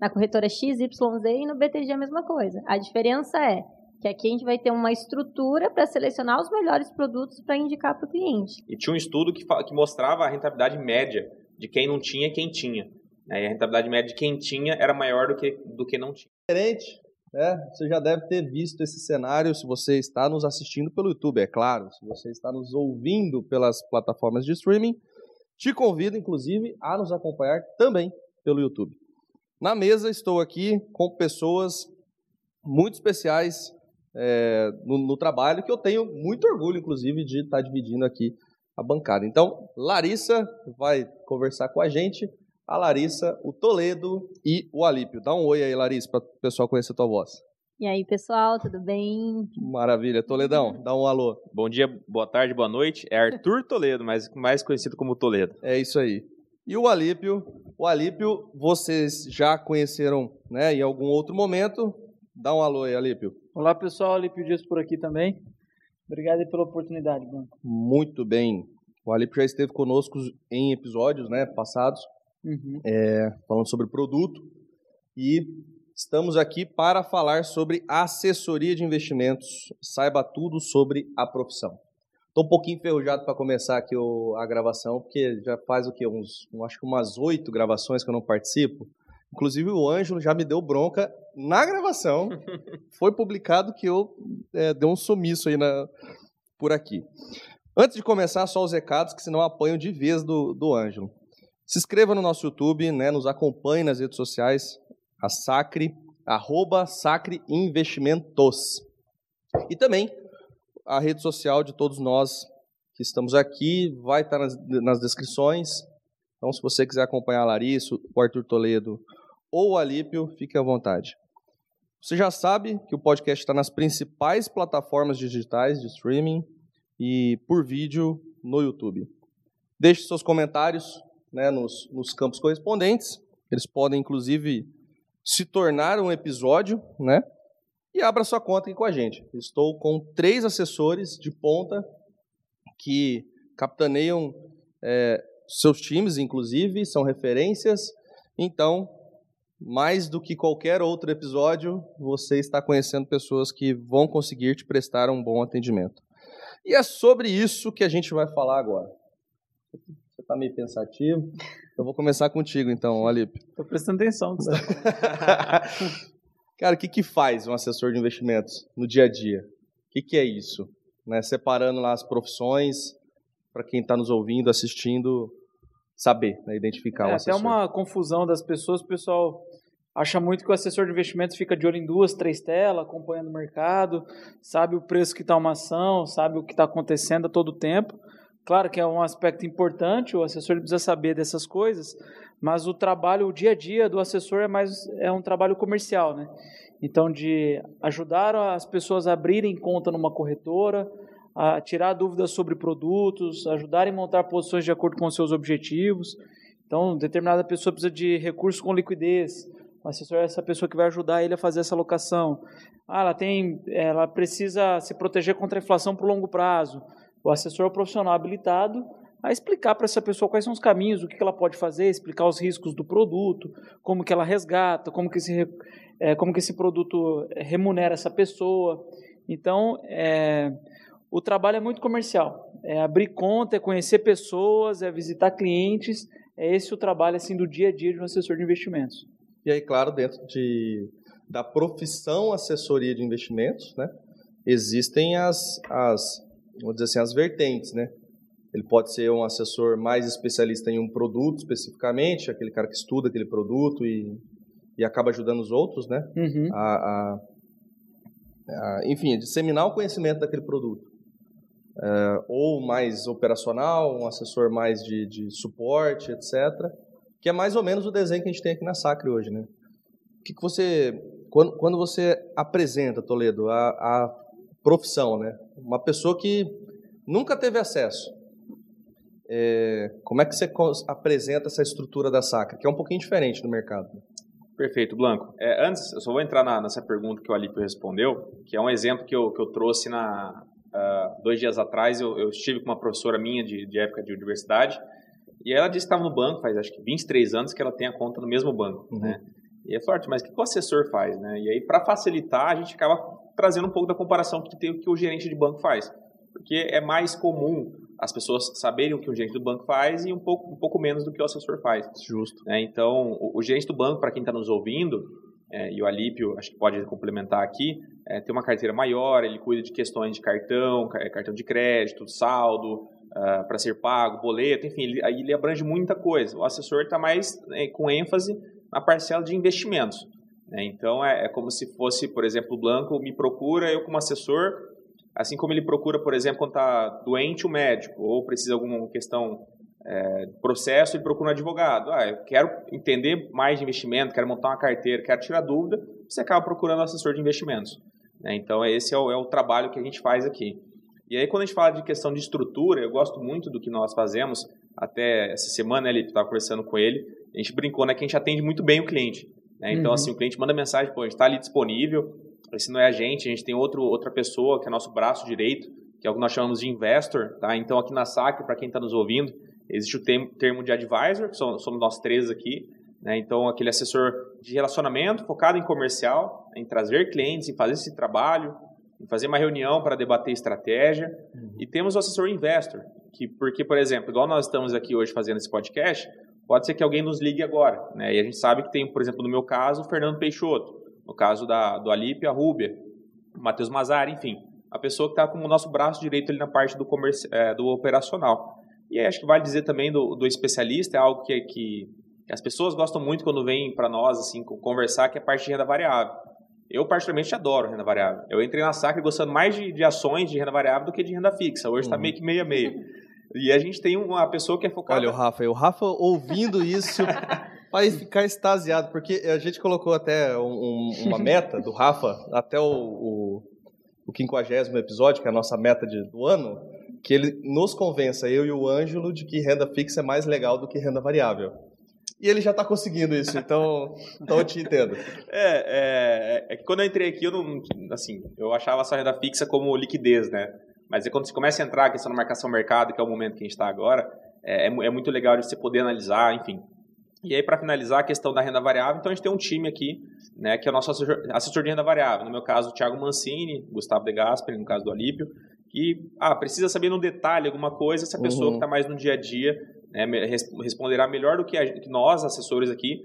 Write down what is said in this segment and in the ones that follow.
na corretora XYZ e no BTG a mesma coisa. A diferença é que aqui a gente vai ter uma estrutura para selecionar os melhores produtos para indicar para o cliente. E tinha um estudo que mostrava a rentabilidade média de quem não tinha e quem tinha. E a rentabilidade média de quem tinha era maior do que não tinha. Diferente, né? Você já deve ter visto esse cenário se você está nos assistindo pelo YouTube, é claro. Se você está nos ouvindo pelas plataformas de streaming, te convido, inclusive, a nos acompanhar também pelo YouTube. Na mesa estou aqui com pessoas muito especiais no trabalho, que eu tenho muito orgulho, inclusive, de estar dividindo aqui a bancada. Então, Larissa vai conversar com a gente, a Larissa, o Toledo e o Alípio. Dá um oi aí, Larissa, para o pessoal conhecer a tua voz. E aí, pessoal, tudo bem? Maravilha. Toledão, dá um alô. Bom dia, boa tarde, boa noite. É Arthur Toledo, mas mais conhecido como Toledo. É isso aí. E o Alípio? O Alípio, vocês já conheceram, né, em algum outro momento. Dá um alô aí, Alípio. Olá, pessoal. Alípio Dias por aqui também. Obrigado pela oportunidade, Blanco. Muito bem. O Alípio já esteve conosco em episódios, né, passados, falando sobre produto. E estamos aqui para falar sobre assessoria de investimentos. Saiba tudo sobre a profissão. Estou um pouquinho enferrujado para começar aqui a gravação, porque já faz o quê? Acho que umas 8 gravações que eu não participo. Inclusive, o Ângelo já me deu bronca na gravação. Foi publicado que eu dei um sumiço aí por aqui. Antes de começar, só os recados, que senão apanho de vez do Ângelo. Se inscreva no nosso YouTube, né, nos acompanhe nas redes sociais, a Sacre, @Sacre Investimentos. E também a rede social de todos nós que estamos aqui, vai estar nas descrições. Então, se você quiser acompanhar a Larissa, o Arthur Toledo ou o Alípio, fique à vontade. Você já sabe que o podcast está nas principais plataformas digitais de streaming e por vídeo no YouTube. Deixe seus comentários, né, nos campos correspondentes. Eles podem, inclusive, se tornar um episódio, né? E abra sua conta aqui com a gente. Estou com 3 assessores de ponta que capitaneiam seus times, inclusive, são referências. Então, mais do que qualquer outro episódio, você está conhecendo pessoas que vão conseguir te prestar um bom atendimento. E é sobre isso que a gente vai falar agora. Você está meio pensativo? Eu vou começar contigo, então, Alípio. Estou prestando atenção. Cara, o que faz um assessor de investimentos no dia a dia? O que é isso? Né? Separando lá as profissões, para quem está nos ouvindo, assistindo, saber, né? Identificar o assessor. É até uma confusão das pessoas. O pessoal acha muito que o assessor de investimentos fica de olho em 2, 3 telas, acompanhando o mercado, sabe o preço que está uma ação, sabe o que está acontecendo a todo tempo. Claro que é um aspecto importante, o assessor precisa saber dessas coisas, mas o trabalho, o dia a dia do assessor é um trabalho comercial, né? Então, de ajudar as pessoas a abrirem conta numa corretora, a tirar dúvidas sobre produtos, ajudarem a montar posições de acordo com os seus objetivos. Então, determinada pessoa precisa de recursos com liquidez. O assessor é essa pessoa que vai ajudar ele a fazer essa alocação. Ela precisa se proteger contra a inflação por longo prazo. O assessor é o profissional habilitado a explicar para essa pessoa quais são os caminhos, o que ela pode fazer, explicar os riscos do produto, como que ela resgata, como que esse produto remunera essa pessoa. Então, o trabalho é muito comercial. É abrir conta, é conhecer pessoas, é visitar clientes. É esse o trabalho assim, do dia a dia de um assessor de investimentos. E aí, claro, dentro da profissão assessoria de investimentos, né, existem vamos dizer assim, as vertentes, né? Ele pode ser um assessor mais especialista em um produto especificamente, aquele cara que estuda aquele produto e acaba ajudando os outros, né? Enfim, disseminar o conhecimento daquele produto. Ou mais operacional, um assessor mais de suporte, etc. Que é mais ou menos o desenho que a gente tem aqui na Sacre hoje, né? O que você... Quando você apresenta, Toledo, a profissão, né? Uma pessoa que nunca teve acesso. Como é que você apresenta essa estrutura da Sacre, que é um pouquinho diferente do mercado? Perfeito, Blanco. Antes, eu só vou entrar nessa pergunta que o Alípio respondeu, que é um exemplo que eu trouxe 2 dias atrás. Eu estive com uma professora minha de época de universidade, e ela disse que estava no banco faz acho que 23 anos que ela tem a conta no mesmo banco, né? E eu falo, Arthur, mas o que o assessor faz, né? E aí, para facilitar, a gente acaba trazendo um pouco da comparação que o gerente de banco faz. Porque é mais comum as pessoas saberem o que o gerente do banco faz e um pouco menos do que o assessor faz. Justo. É, então, o gerente do banco, para quem está nos ouvindo, e o Alípio, acho que pode complementar aqui, tem uma carteira maior, ele cuida de questões de cartão de crédito, saldo, para ser pago, boleto, enfim, ele abrange muita coisa. O assessor está mais com ênfase na parcela de investimentos. Né? Então, é como se fosse, por exemplo, o Blanco me procura, eu como assessor, assim como ele procura, por exemplo, quando está doente, o médico, ou precisa de alguma questão de processo, ele procura um advogado. Eu quero entender mais de investimento, quero montar uma carteira, quero tirar dúvida, você acaba procurando um assessor de investimentos. Né? Então, esse é o trabalho que a gente faz aqui. E aí, quando a gente fala de questão de estrutura, eu gosto muito do que nós fazemos. Até essa semana, ele estava conversando com ele, a gente brincou, né, que a gente atende muito bem o cliente. Né? Então, assim, o cliente manda mensagem, pô, a gente está ali disponível, esse não é a gente tem outra pessoa, que é nosso braço direito, que é o que nós chamamos de investor, tá? Então, aqui na Sacre, para quem está nos ouvindo, existe o termo de advisor, que somos nós três aqui, né? Então, aquele assessor de relacionamento, focado em comercial, em trazer clientes, em fazer esse trabalho, em fazer uma reunião para debater estratégia. E temos o assessor investor, porque, por exemplo, igual nós estamos aqui hoje fazendo esse podcast, pode ser que alguém nos ligue agora, né? E a gente sabe que tem, por exemplo, no meu caso, o Fernando Peixoto, no caso do Alípio, a Rúbia, o Matheus Mazzari, enfim, a pessoa que está como o nosso braço direito ali na parte do operacional. E aí, acho que vale dizer também do especialista, é algo que as pessoas gostam muito quando vêm para nós assim, conversar, que é a parte de renda variável. Eu, particularmente, adoro renda variável. Eu entrei na Sacre gostando mais de ações de renda variável do que de renda fixa. Hoje está meio que meio a meio. E a gente tem uma pessoa que é focada... Olha o Rafa ouvindo isso vai ficar extasiado, porque a gente colocou até uma meta do Rafa, até o 50º episódio, que é a nossa meta do ano, que ele nos convença, eu e o Ângelo, de que renda fixa é mais legal do que renda variável. E ele já está conseguindo isso, então eu te entendo. É que quando eu entrei aqui, eu achava só renda fixa como liquidez, né? Mas quando você começa a entrar a questão da marcação mercado, que é o momento que a gente está agora, é muito legal de você poder analisar, enfim. E aí, para finalizar a questão da renda variável, então a gente tem um time aqui, né, que é o nosso assessor de renda variável. No meu caso, o Thiago Mancini, Gustavo Degasper, no caso do Alípio, que precisa saber no detalhe alguma coisa, essa pessoa que está mais no dia a dia, né, responderá melhor do que nós, assessores aqui,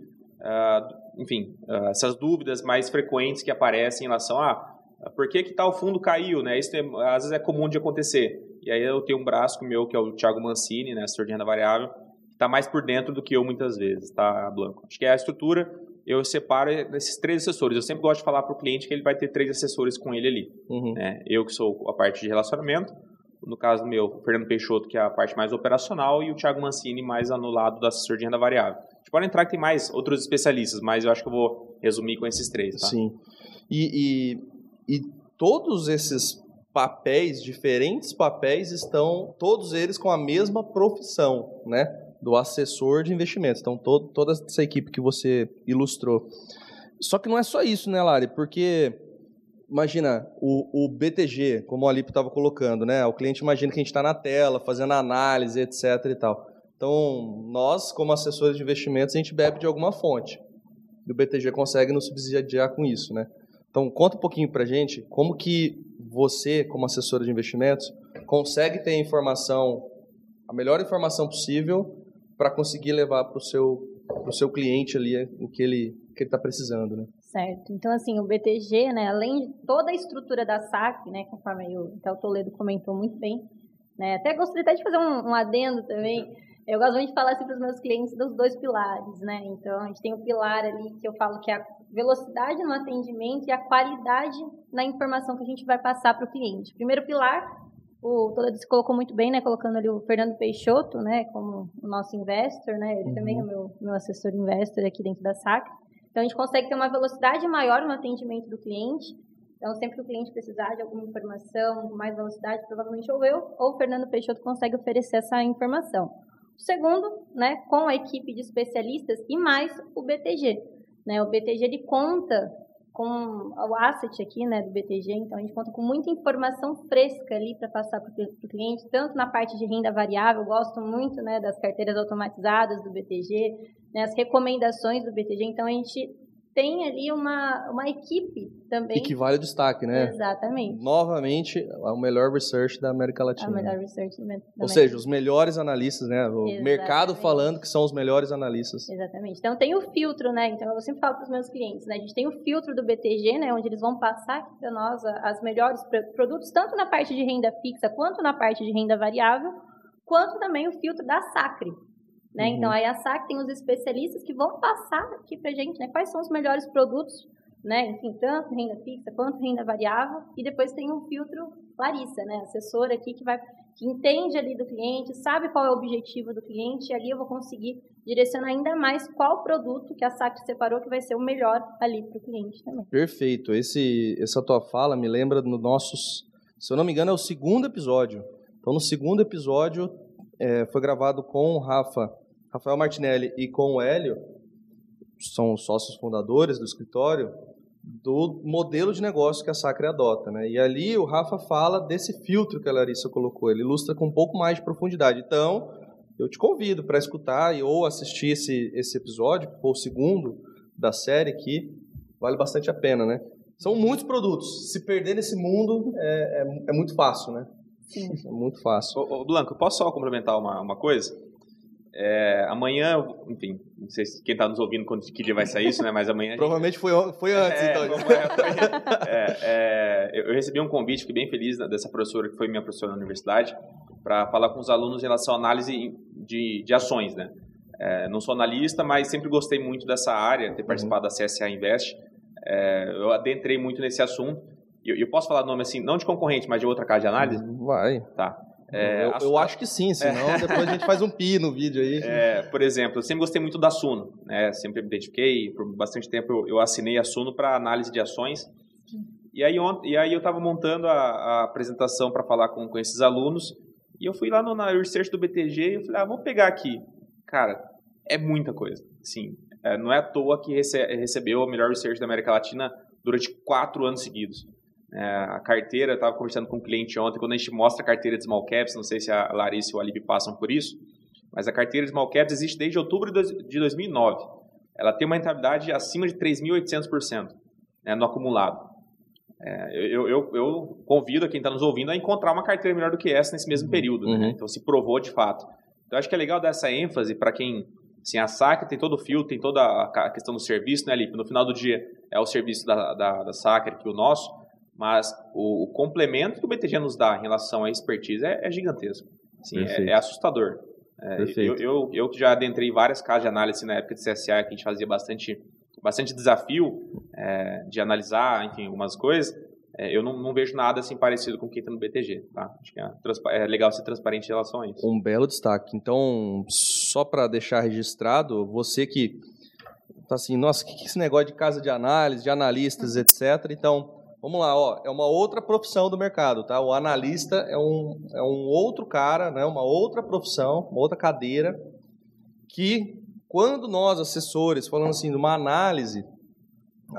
essas dúvidas mais frequentes que aparecem em relação a por que tal fundo caiu, né? Isso às vezes é comum de acontecer. E aí eu tenho um braço meu, que é o Thiago Mancini, né, assessor de renda variável, que está mais por dentro do que eu muitas vezes, tá, Blanco? Acho que é a estrutura, eu separo esses três assessores. Eu sempre gosto de falar para o cliente que ele vai ter três assessores com ele ali. Né? Eu que sou a parte de relacionamento, no caso do meu, o Fernando Peixoto, que é a parte mais operacional, e o Thiago Mancini mais no lado do assessor de renda variável. A gente pode entrar que tem mais outros especialistas, mas eu acho que eu vou resumir com esses três. Tá? Sim. E todos esses papéis, diferentes papéis, estão todos eles com a mesma profissão, né? Do assessor de investimentos. Então, toda essa equipe que você ilustrou. Só que não é só isso, né, Lari? Porque... Imagina, o BTG, como o Alípio estava colocando, né? O cliente imagina que a gente está na tela, fazendo análise, etc. e tal. Então, nós, como assessores de investimentos, a gente bebe de alguma fonte. E o BTG consegue nos subsidiar com isso, né? Então, conta um pouquinho para a gente como que você, como assessora de investimentos, consegue ter a melhor informação possível para conseguir levar para o seu cliente ali o que ele está precisando, né? Certo. Então, assim, o BTG, né, além de toda a estrutura da Sacre, né, conforme aí o Toledo comentou muito bem, né, até gostaria de fazer um adendo também. Eu gosto muito de falar assim para os meus clientes dos dois pilares, né? Então, a gente tem o pilar ali que eu falo que é a velocidade no atendimento e a qualidade na informação que a gente vai passar para o cliente. Primeiro pilar, o Toledo se colocou muito bem, né, colocando ali o Fernando Peixoto, né, como o nosso investor, né, ele também é o meu assessor investor aqui dentro da Sacre. Então, a gente consegue ter uma velocidade maior no atendimento do cliente. Então, sempre que o cliente precisar de alguma informação, com mais velocidade, provavelmente ou eu ou o Fernando Peixoto consegue oferecer essa informação. O segundo, né, com a equipe de especialistas e mais o BTG. Né? O BTG, ele conta com o asset aqui, né, do BTG, então a gente conta com muita informação fresca ali para passar para o cliente, tanto na parte de renda variável, eu gosto muito, né, das carteiras automatizadas do BTG, né, as recomendações do BTG, então a gente tem ali uma equipe também. E que vale o destaque, né? Exatamente. Novamente, o melhor research da América Latina. A melhor research da América Latina. Ou seja, os melhores analistas, né? O Exatamente. Mercado falando que são os melhores analistas. Exatamente. Então, tem o filtro, né? Então, eu sempre falo para os meus clientes, né? A gente tem o filtro do BTG, né? Onde eles vão passar aqui para nós as melhores produtos, tanto na parte de renda fixa, quanto na parte de renda variável, quanto também o filtro da Sacre. Né? Uhum. Então, aí a SAC tem os especialistas que vão passar aqui para a gente, né? Quais são os melhores produtos, né? Enfim, tanto renda fixa quanto renda variável. E depois tem um filtro Larissa, né? Assessora aqui que entende ali do cliente, sabe qual é o objetivo do cliente. E ali eu vou conseguir direcionar ainda mais qual produto que a SAC separou que vai ser o melhor ali para o cliente também. Perfeito. Essa tua fala me lembra do nossos, se eu não me engano, é o segundo episódio. Então, no segundo episódio foi gravado com o Rafael Martinelli e com o Hélio, são os sócios fundadores do escritório, do modelo de negócio que a Sacre adota, né? E ali o Rafa fala desse filtro que a Larissa colocou, ele ilustra com um pouco mais de profundidade. Então, eu te convido para escutar ou assistir esse episódio, que foi o segundo da série, que vale bastante a pena, né? São muitos produtos, se perder nesse mundo é muito fácil, né? Sim. É muito fácil. Ô Blanco, posso só complementar uma coisa? Amanhã, enfim, não sei quem está nos ouvindo que dia vai sair isso, né? Mas amanhã... Provavelmente foi antes, então. Eu recebi um convite, fiquei bem feliz dessa professora, que foi minha professora na universidade, para falar com os alunos em relação à análise de ações, né? Não sou analista, mas sempre gostei muito dessa área, ter participado da CSA Invest. Eu adentrei muito nesse assunto. Eu posso falar nome assim, não de concorrente, mas de outra casa de análise? Vai. Tá. Eu acho que sim, senão depois a gente faz um pi no vídeo aí. Por exemplo, eu sempre gostei muito da Suno, né? Sempre me dediquei, por bastante tempo eu assinei a Suno para análise de ações. E aí eu estava montando a apresentação para falar com esses alunos, e eu fui lá na research do BTG e eu falei, vamos pegar aqui. Cara, é muita coisa. Sim, não é à toa que recebeu a melhor research da América Latina durante 4 anos seguidos. A carteira, eu estava conversando com um cliente ontem, quando a gente mostra a carteira de small caps, não sei se a Larissa e o Alípio passam por isso, mas a carteira de small caps existe desde outubro de 2009. Ela tem uma rentabilidade acima de 3.800%, né, no acumulado. Eu convido a quem está nos ouvindo a encontrar uma carteira melhor do que essa nesse mesmo período. Né? Então, se provou de fato. Então, acho que é legal dar essa ênfase para quem... Assim, a Sacre tem todo o filtro, tem toda a questão do serviço, né, Alípio? No final do dia, é o serviço da Sacre que o nosso... Mas o complemento que o BTG nos dá em relação à expertise é gigantesco. Assim, é assustador. Eu já adentrei várias casas de análise na época de CSA, que a gente fazia bastante desafio de analisar, enfim, algumas coisas. Eu não vejo nada assim parecido com quem está no BTG. Tá? Acho que é legal ser transparente em relação a isso. Um belo destaque. Então, só para deixar registrado, você que está assim, nossa, o que é esse negócio de casa de análise, de analistas, etc. Então... Vamos lá, é uma outra profissão do mercado, tá? O analista é um outro cara, né? Uma outra profissão, uma outra cadeira, que quando nós, assessores, falando assim de uma análise,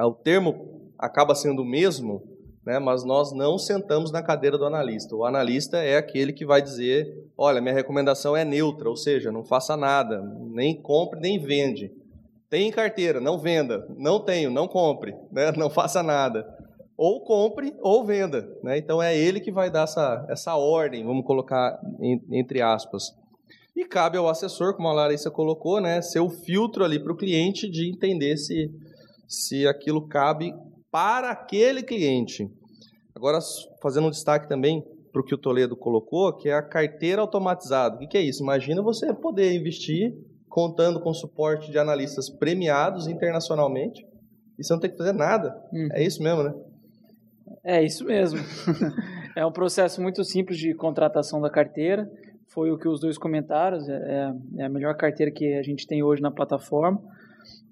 o termo acaba sendo o mesmo, né? Mas nós não sentamos na cadeira do analista. O analista é aquele que vai dizer, olha, minha recomendação é neutra, ou seja, não faça nada, nem compre, nem vende. Tem carteira, não venda, não tenho, não compre, né? Não faça nada. Ou compre ou venda, né? Então é ele que vai dar essa ordem, vamos colocar entre aspas. E cabe ao assessor, como a Larissa colocou, né, ser o filtro ali para o cliente de entender se aquilo cabe para aquele cliente. Agora, fazendo um destaque também para o que o Toledo colocou, que é a carteira automatizada. O que é isso? Imagina você poder investir contando com suporte de analistas premiados internacionalmente e você não tem que fazer nada. É isso mesmo, né? É isso mesmo. É um processo muito simples de contratação da carteira. Foi o que os dois comentaram. É a melhor carteira que a gente tem hoje na plataforma.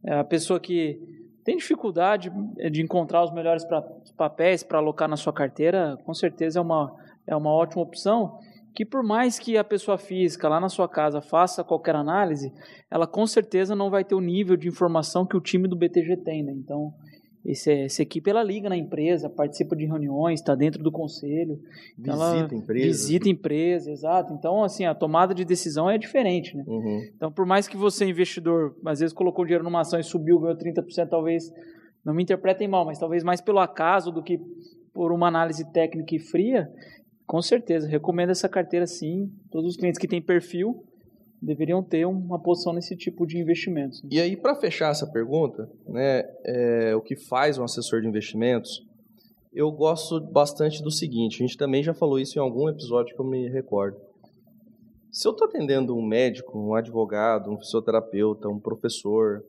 É a pessoa que tem dificuldade de encontrar os melhores papéis para alocar na sua carteira, com certeza é uma ótima opção, que por mais que a pessoa física lá na sua casa faça qualquer análise, ela com certeza não vai ter o nível de informação que o time do BTG tem, né? Então... Essa equipe, ela liga na empresa, participa de reuniões, está dentro do conselho. Então visita a empresa. Visita a empresa, exato. Então, assim, a tomada de decisão é diferente, né? Uhum. Então, por mais que você, investidor, às vezes colocou dinheiro numa ação e subiu, ganhou 30%, talvez, não me interpretem mal, mas talvez mais pelo acaso do que por uma análise técnica e fria, com certeza, recomendo essa carteira sim. Todos os clientes que têm perfil deveriam ter uma posição nesse tipo de investimentos. Né? E aí, para fechar essa pergunta, né, o que faz um assessor de investimentos, eu gosto bastante do seguinte, a gente também já falou isso em algum episódio que eu me recordo. Se eu estou atendendo um médico, um advogado, um fisioterapeuta, um professor,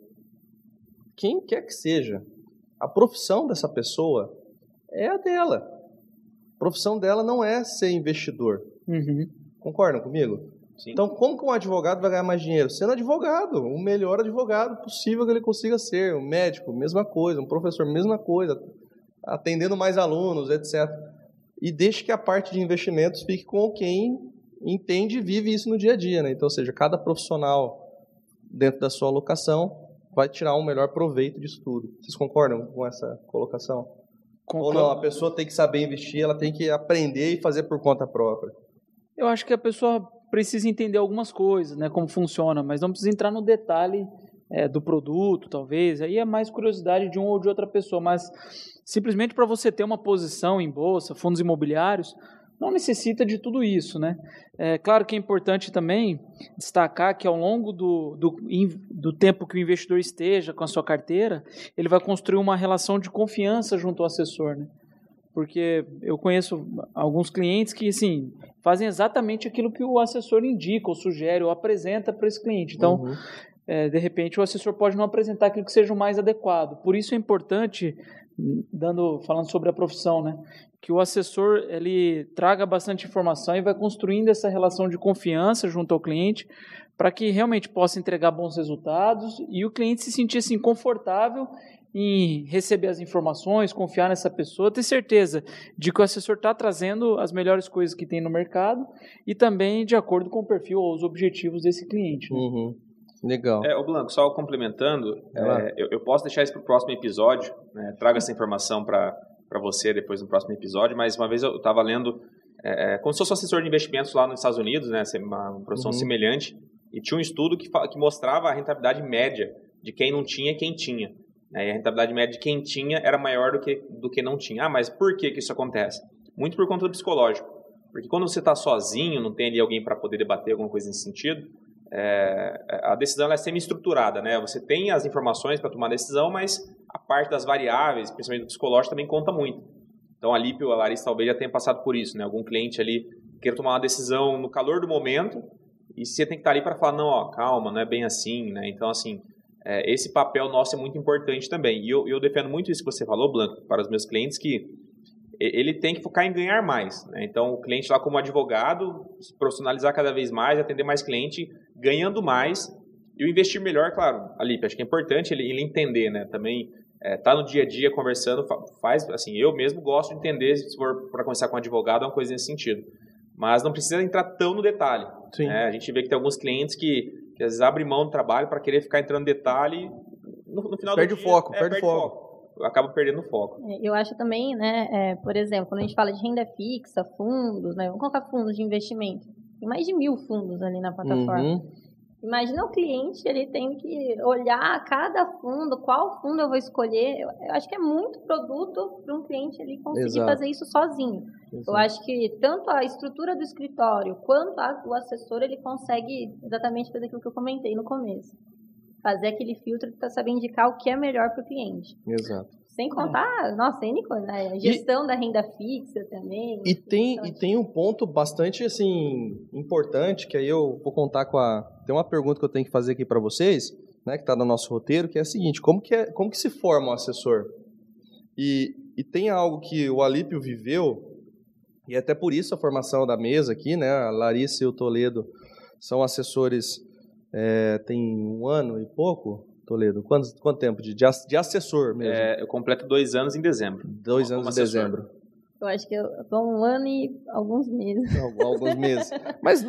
quem quer que seja, a profissão dessa pessoa é a dela. A profissão dela não é ser investidor. Uhum. Concordam comigo? Sim. Então, como que um advogado vai ganhar mais dinheiro? Sendo advogado, o melhor advogado possível que ele consiga ser. Um médico, mesma coisa. Um professor, mesma coisa. Atendendo mais alunos, etc. E deixe que a parte de investimentos fique com quem entende e vive isso no dia a dia, né? Então, ou seja, cada profissional dentro da sua alocação vai tirar um melhor proveito disso tudo. Vocês concordam com essa colocação? Concordo. Ou não, a pessoa tem que saber investir, ela tem que aprender e fazer por conta própria. Eu acho que a pessoa precisa entender algumas coisas, né, como funciona, mas não precisa entrar no detalhe do produto, talvez. Aí é mais curiosidade de um ou de outra pessoa, mas simplesmente para você ter uma posição em bolsa, fundos imobiliários, não necessita de tudo isso, né? É claro que é importante também destacar que ao longo do tempo que o investidor esteja com a sua carteira, ele vai construir uma relação de confiança junto ao assessor, né? Porque eu conheço alguns clientes que, assim, fazem exatamente aquilo que o assessor indica, ou sugere, ou apresenta para esse cliente. Então, uhum. De repente, o assessor pode não apresentar aquilo que seja o mais adequado. Por isso é importante, falando sobre a profissão, né, que o assessor ele traga bastante informação e vai construindo essa relação de confiança junto ao cliente para que realmente possa entregar bons resultados e o cliente se sentir, assim, confortável em receber as informações, confiar nessa pessoa, ter certeza de que o assessor está trazendo as melhores coisas que tem no mercado e também de acordo com o perfil ou os objetivos desse cliente. Né? Uhum. Legal. O Blanco, só complementando, eu posso deixar isso para o próximo episódio, né? Trago essa informação para você depois no próximo episódio, mas uma vez eu estava lendo, como se fosse um assessor de investimentos lá nos Estados Unidos, né? Uma profissão uhum. semelhante, e tinha um estudo que mostrava a rentabilidade média de quem não tinha e quem tinha. E a rentabilidade média de quem tinha era maior do que não tinha. Ah, mas por que isso acontece? Muito por conta do psicológico. Porque quando você está sozinho, não tem ali alguém para poder debater alguma coisa nesse sentido, a decisão ela é semi-estruturada, né? Você tem as informações para tomar a decisão, mas a parte das variáveis, principalmente do psicológico, também conta muito. Então, a Alípio, a Larissa talvez já tenha passado por isso, né? Algum cliente ali queira tomar uma decisão no calor do momento e você tem que estar ali para falar, não, ó, calma, não é bem assim, né? Então, assim, esse papel nosso é muito importante também. E eu defendo muito isso que você falou, Blanco, para os meus clientes, que ele tem que focar em ganhar mais. Né? Então, o cliente lá como advogado, se profissionalizar cada vez mais, atender mais cliente, ganhando mais e o investir melhor, claro. Alípio, acho que é importante ele entender, né? Também tá no dia a dia conversando, faz assim, eu mesmo gosto de entender, se for para conversar com um advogado, é uma coisa nesse sentido. Mas não precisa entrar tão no detalhe. Sim. Né? A gente vê que tem alguns clientes que às vezes abre mão do trabalho para querer ficar entrando em detalhe, no final perde do dia, perde o foco. Acaba perdendo o foco. Eu acho também, né, por exemplo, quando a gente fala de renda fixa, fundos, né, vamos colocar fundos de investimento, tem mais de 1.000 fundos ali na plataforma. Uhum. Imagina o cliente, ele tem que olhar cada fundo, qual fundo eu vou escolher. Eu acho que é muito produto para um cliente ele conseguir Exato. Fazer isso sozinho. Exato. Eu acho que tanto a estrutura do escritório quanto o assessor, ele consegue exatamente fazer aquilo que eu comentei no começo. Fazer aquele filtro para saber indicar o que é melhor para o cliente. Exato. Sem contar, nossa, né? A gestão da renda fixa também. E tem um ponto bastante, assim, importante, que aí eu vou contar com a... Tem uma pergunta que eu tenho que fazer aqui para vocês, né, que está no nosso roteiro, que é a seguinte, como que se forma um assessor? E tem algo que o Alípio viveu, e até por isso a formação da mesa aqui, né? A Larissa e o Toledo são assessores, tem um ano e pouco... Toledo, quanto tempo de assessor mesmo? Eu completo 2 anos em dezembro. 2 anos em dezembro. Eu acho que vão um ano e alguns meses. Alguns meses. Mas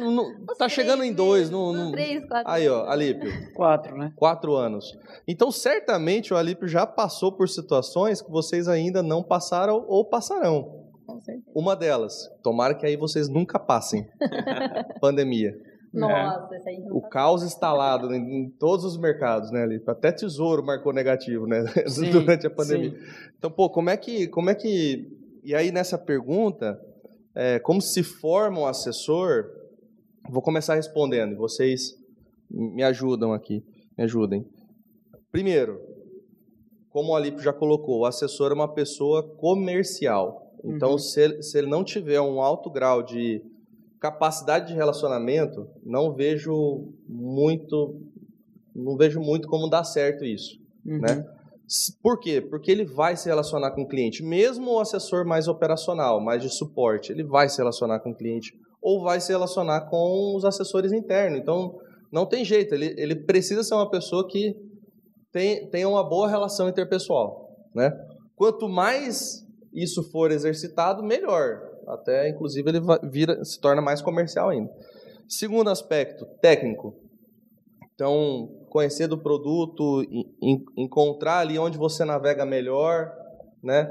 está chegando em dois. Três, quatro. Aí, ó, Alípio. 4, né? 4 anos. Então, certamente, o Alípio já passou por situações que vocês ainda não passaram ou passarão. Com certeza. Uma delas. Tomara que aí vocês nunca passem. Pandemia. Nossa, é. Essa aí não. O caos instalado em todos os mercados, né, Alípio? Até Tesouro marcou negativo, né? Sim, durante a pandemia. Sim. Então, pô, como é que... E aí, nessa pergunta, como se forma um assessor, vou começar respondendo. Vocês me ajudam aqui, me ajudem. Primeiro, como o Alípio já colocou, o assessor é uma pessoa comercial. Então, se ele não tiver um alto grau de capacidade de relacionamento, não vejo muito como dar certo isso, né? Por quê? Porque ele vai se relacionar com o cliente, mesmo o assessor mais operacional, mais de suporte, ele vai se relacionar com o cliente ou vai se relacionar com os assessores internos. Então, não tem jeito, ele precisa ser uma pessoa que tenha uma boa relação interpessoal, né? Quanto mais isso for exercitado, melhor. Até, inclusive, ele se torna mais comercial ainda. Segundo aspecto, técnico. Então, conhecer do produto, encontrar ali onde você navega melhor, né?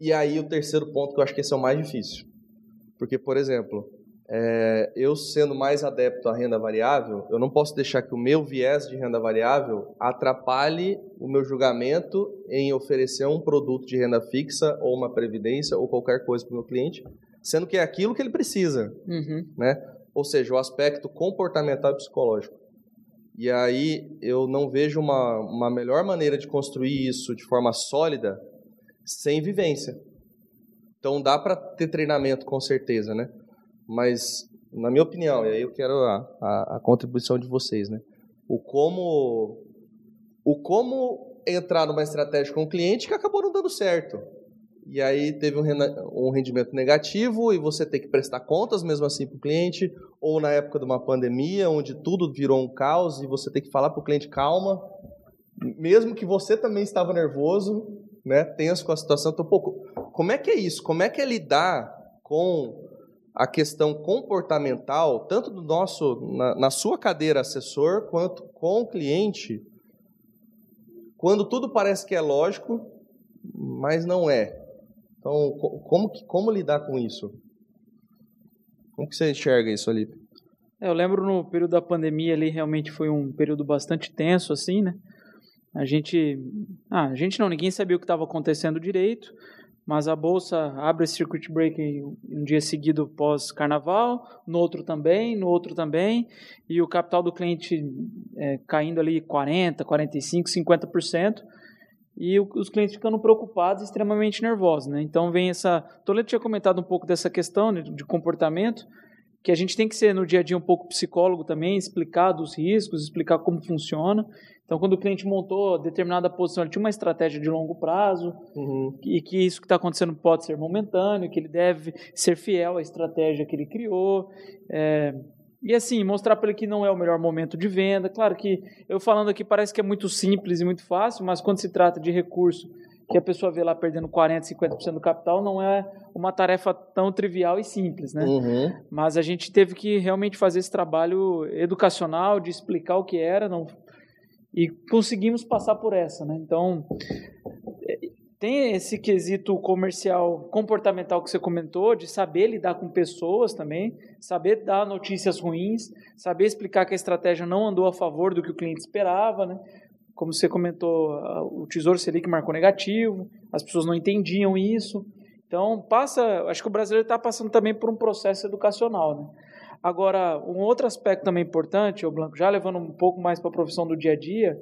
E aí o terceiro ponto, que eu acho que esse é o mais difícil. Porque, por exemplo, eu sendo mais adepto à renda variável, eu não posso deixar que o meu viés de renda variável atrapalhe o meu julgamento em oferecer um produto de renda fixa ou uma previdência ou qualquer coisa para o meu cliente, sendo que é aquilo que ele precisa, né? Ou seja, o aspecto comportamental e psicológico. E aí eu não vejo uma melhor maneira de construir isso de forma sólida sem vivência. Então dá para ter treinamento com certeza, né? Mas, na minha opinião, e aí eu quero a contribuição de vocês, né? O como entrar numa estratégia com um cliente que acabou não dando certo. E aí teve um rendimento negativo e você tem que prestar contas mesmo assim para o cliente, ou na época de uma pandemia, onde tudo virou um caos e você tem que falar para o cliente, calma, mesmo que você também estava nervoso, né, tenso com a situação. Então, pô, como é que é isso? Como é que é lidar com a questão comportamental, tanto do nosso, na sua cadeira assessor, quanto com o cliente, quando tudo parece que é lógico, mas não é? Então, como lidar com isso? Como que você enxerga isso, Alípio? Eu lembro no período da pandemia ali, realmente foi um período bastante tenso, assim, né? Ninguém sabia o que estava acontecendo direito, mas a Bolsa abre esse circuit break um dia seguido pós-Carnaval, no outro também, e o capital do cliente caindo ali 40%, 45%, 50%, e os clientes ficando preocupados, extremamente nervosos, né? Então vem essa... Toledo tinha comentado um pouco dessa questão de comportamento, que a gente tem que ser no dia a dia um pouco psicólogo também, explicar dos riscos, explicar como funciona. Então, quando o cliente montou determinada posição, ele tinha uma estratégia de longo prazo, e que isso que está acontecendo pode ser momentâneo, que ele deve ser fiel à estratégia que ele criou, e assim, mostrar para ele que não é o melhor momento de venda. Claro que eu falando aqui parece que é muito simples e muito fácil, mas quando se trata de recurso que a pessoa vê lá perdendo 40%, 50% do capital, não é uma tarefa tão trivial e simples, né? Mas a gente teve que realmente fazer esse trabalho educacional, de explicar o que era, e conseguimos passar por essa, né? Então, tem esse quesito comercial, comportamental que você comentou, de saber lidar com pessoas também, saber dar notícias ruins, saber explicar que a estratégia não andou a favor do que o cliente esperava, né? Como você comentou, o Tesouro Selic marcou negativo, as pessoas não entendiam isso. Então, acho que o brasileiro está passando também por um processo educacional, né? Agora, um outro aspecto também importante, o Blanco, já levando um pouco mais para a profissão do dia a dia,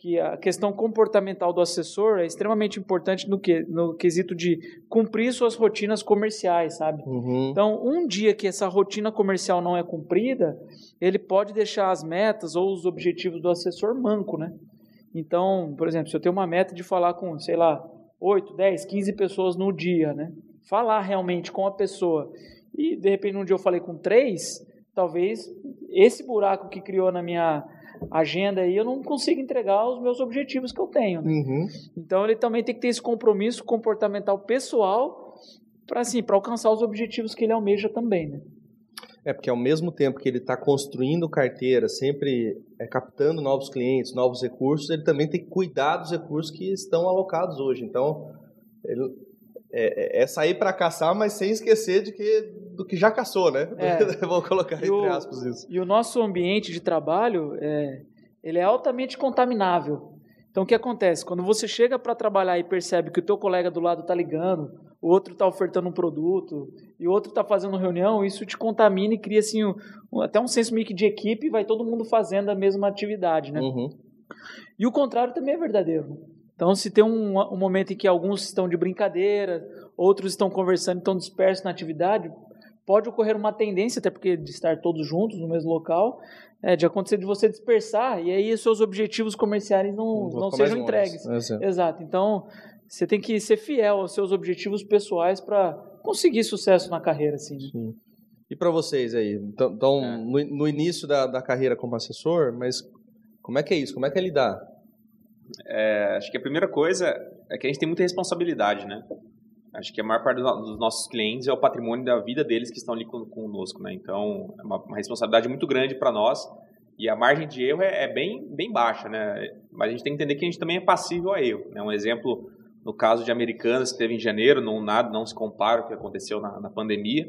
que a questão comportamental do assessor é extremamente importante no quesito de cumprir suas rotinas comerciais, sabe? Então, um dia que essa rotina comercial não é cumprida, ele pode deixar as metas ou os objetivos do assessor manco, né? Então, por exemplo, se eu tenho uma meta de falar com, sei lá, 8, 10, 15 pessoas no dia, né? Falar realmente com a pessoa. E, de repente, um dia eu falei com 3, talvez esse buraco que criou na minha agenda aí, eu não consigo entregar os meus objetivos que eu tenho. Então, ele também tem que ter esse compromisso comportamental pessoal para assim, alcançar os objetivos que ele almeja também, né? É, porque ao mesmo tempo que ele está construindo carteira, sempre captando novos clientes, novos recursos, ele também tem que cuidar dos recursos que estão alocados hoje. Então, ele, é sair para caçar, mas sem esquecer de do que já caçou, né? Vou colocar entre aspas isso. E o nosso ambiente de trabalho, ele é altamente contaminável. Então, o que acontece? Quando você chega para trabalhar e percebe que o teu colega do lado está ligando, o outro está ofertando um produto, e o outro está fazendo reunião, isso te contamina e cria assim, até um senso meio que de equipe, e vai todo mundo fazendo a mesma atividade, né? Uhum. E o contrário também é verdadeiro. Então, se tem um momento em que alguns estão de brincadeira, outros estão conversando e estão dispersos na atividade, pode ocorrer uma tendência, até porque de estar todos juntos no mesmo local, de acontecer de você dispersar, e aí seus objetivos comerciais não sejam entregues. Exato. Então, você tem que ser fiel aos seus objetivos pessoais para conseguir sucesso na carreira. Assim. Sim. E para vocês aí? Então, no início da carreira como assessor, mas como é que é isso? Como é que é lidar? Acho que a primeira coisa é que a gente tem muita responsabilidade, né? Acho que a maior parte dos nossos clientes é o patrimônio da vida deles que estão ali conosco, né? Então, é uma responsabilidade muito grande para nós e a margem de erro é bem, bem baixa, né? Mas a gente tem que entender que a gente também é passível a erro, né? Um exemplo, no caso de Americanas, que teve em janeiro, não se compara o que aconteceu na pandemia,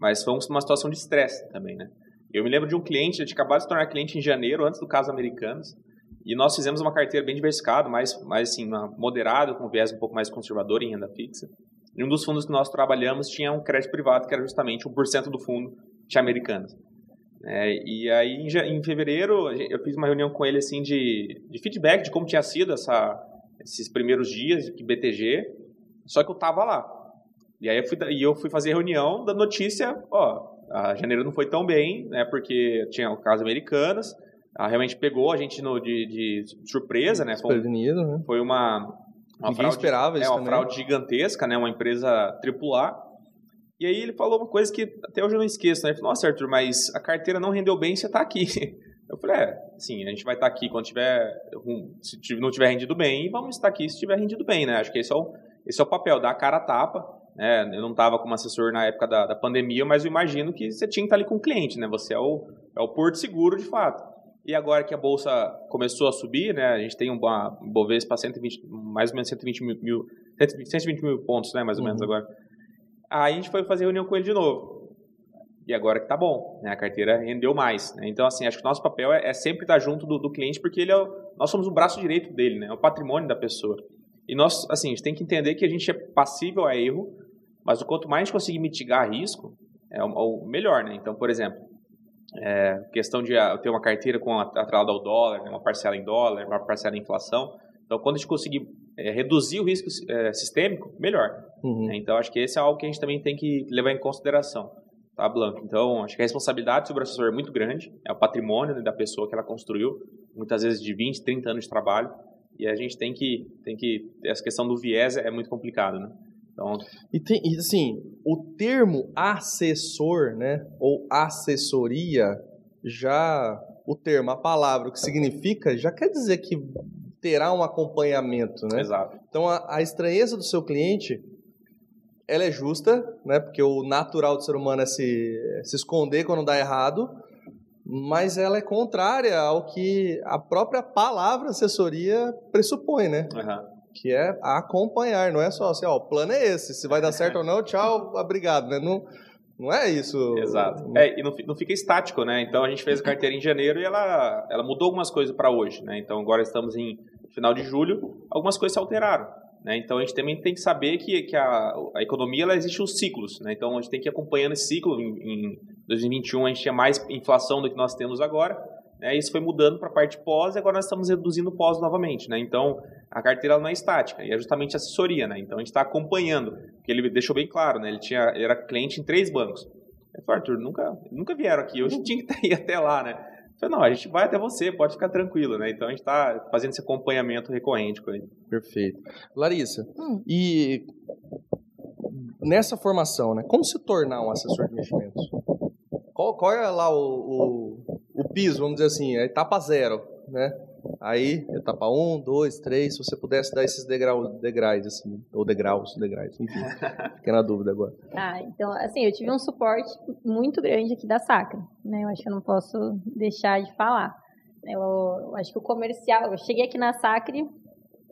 mas foi uma situação de estresse também, né? Eu me lembro de um cliente, a gente acabou de se tornar cliente em janeiro, antes do caso Americanas, e nós fizemos uma carteira bem diversificada, mais assim, moderada, com um viés um pouco mais conservador em renda fixa. E um dos fundos que nós trabalhamos tinha um crédito privado, que era justamente 1% do fundo de Americanas. E aí, em fevereiro, eu fiz uma reunião com ele assim, de feedback de como tinha sido esses primeiros dias de BTG, só que eu estava lá. E aí eu fui fazer a reunião da notícia, janeiro não foi tão bem, né, porque tinha o caso Americanas, realmente pegou a gente de surpresa, né? Foi uma fraude, esperava isso, uma fraude gigantesca, né? Uma empresa AAA. E aí ele falou uma coisa que até hoje eu não esqueço, né? Ele falou, nossa, Arthur, mas a carteira não rendeu bem, você está aqui. Eu falei, sim, a gente vai estar aqui quando tiver, se não tiver rendido bem, e vamos estar aqui se tiver rendido bem, né? Acho que esse é o papel, dar a cara a tapa, né? Eu não estava como assessor na época da pandemia, mas eu imagino que você tinha que estar ali com o cliente, né? Você é o porto seguro, de fato. E agora que a Bolsa começou a subir, né, a gente tem uma Bovespa mais ou menos 120 mil pontos, né, mais ou menos agora. Aí a gente foi fazer reunião com ele de novo. E agora que tá bom, né, a carteira rendeu mais. Né? Então, assim, acho que o nosso papel é sempre estar junto do cliente, porque nós somos o braço direito dele, né, é o patrimônio da pessoa. E nós, assim, a gente tem que entender que a gente é passível a erro, mas o quanto mais a gente conseguir mitigar risco, é o melhor. Né? Então, por exemplo, questão de ter uma carteira atrelada ao dólar, né, uma parcela em dólar, uma parcela em inflação. Então, quando a gente conseguir reduzir o risco sistêmico, melhor. Uhum. Né? Então, acho que esse é algo que a gente também tem que levar em consideração, tá, Blanco? Então, acho que a responsabilidade sobre o assessor é muito grande, é o patrimônio, né, da pessoa que ela construiu, muitas vezes de 20, 30 anos de trabalho, e a gente tem que essa questão do viés é muito complicado, né? Então, e assim, o termo assessor, né, ou assessoria, a palavra, o que significa, já quer dizer que terá um acompanhamento, né? Exato. Então, a estranheza do seu cliente, ela é justa, né, porque o natural do ser humano é se esconder quando dá errado, mas ela é contrária ao que a própria palavra assessoria pressupõe, né? Uhum. Que é acompanhar, não é só assim, o plano é esse, se vai dar certo ou não, tchau, obrigado, né? Não é isso. Exato. E não fica estático, né? Então, a gente fez a carteira em janeiro e ela mudou algumas coisas para hoje, né? Então, agora estamos em final de julho, algumas coisas se alteraram, né? Então, a gente também tem que saber que a economia, ela existe os ciclos, né? Então, a gente tem que ir acompanhando esse ciclo. Em 2021, a gente tinha mais inflação do que nós temos agora, né? Isso foi mudando para a parte pós e agora nós estamos reduzindo o pós novamente, né? Então, a carteira ela não é estática, e é justamente assessoria, né? Então, a gente está acompanhando, porque ele deixou bem claro, né? Ele era cliente em 3 bancos. Eu falei, Arthur, nunca vieram aqui, hoje tinha que ir até lá, né? Eu falei, não, a gente vai até você, pode ficar tranquilo, né? Então, a gente está fazendo esse acompanhamento recorrente com ele. Perfeito. Larissa, e nessa formação, né? Como se tornar um assessor de investimentos? Qual é lá o piso, vamos dizer assim, a etapa zero, né? Aí, etapa 1, 2, 3, se você pudesse dar esses degraus, assim, ou degraus, enfim, fiquei na dúvida agora. Ah, então, assim, eu tive um suporte muito grande aqui da Sacre, né, eu acho que eu não posso deixar de falar. Eu acho que o comercial, eu cheguei aqui na Sacre,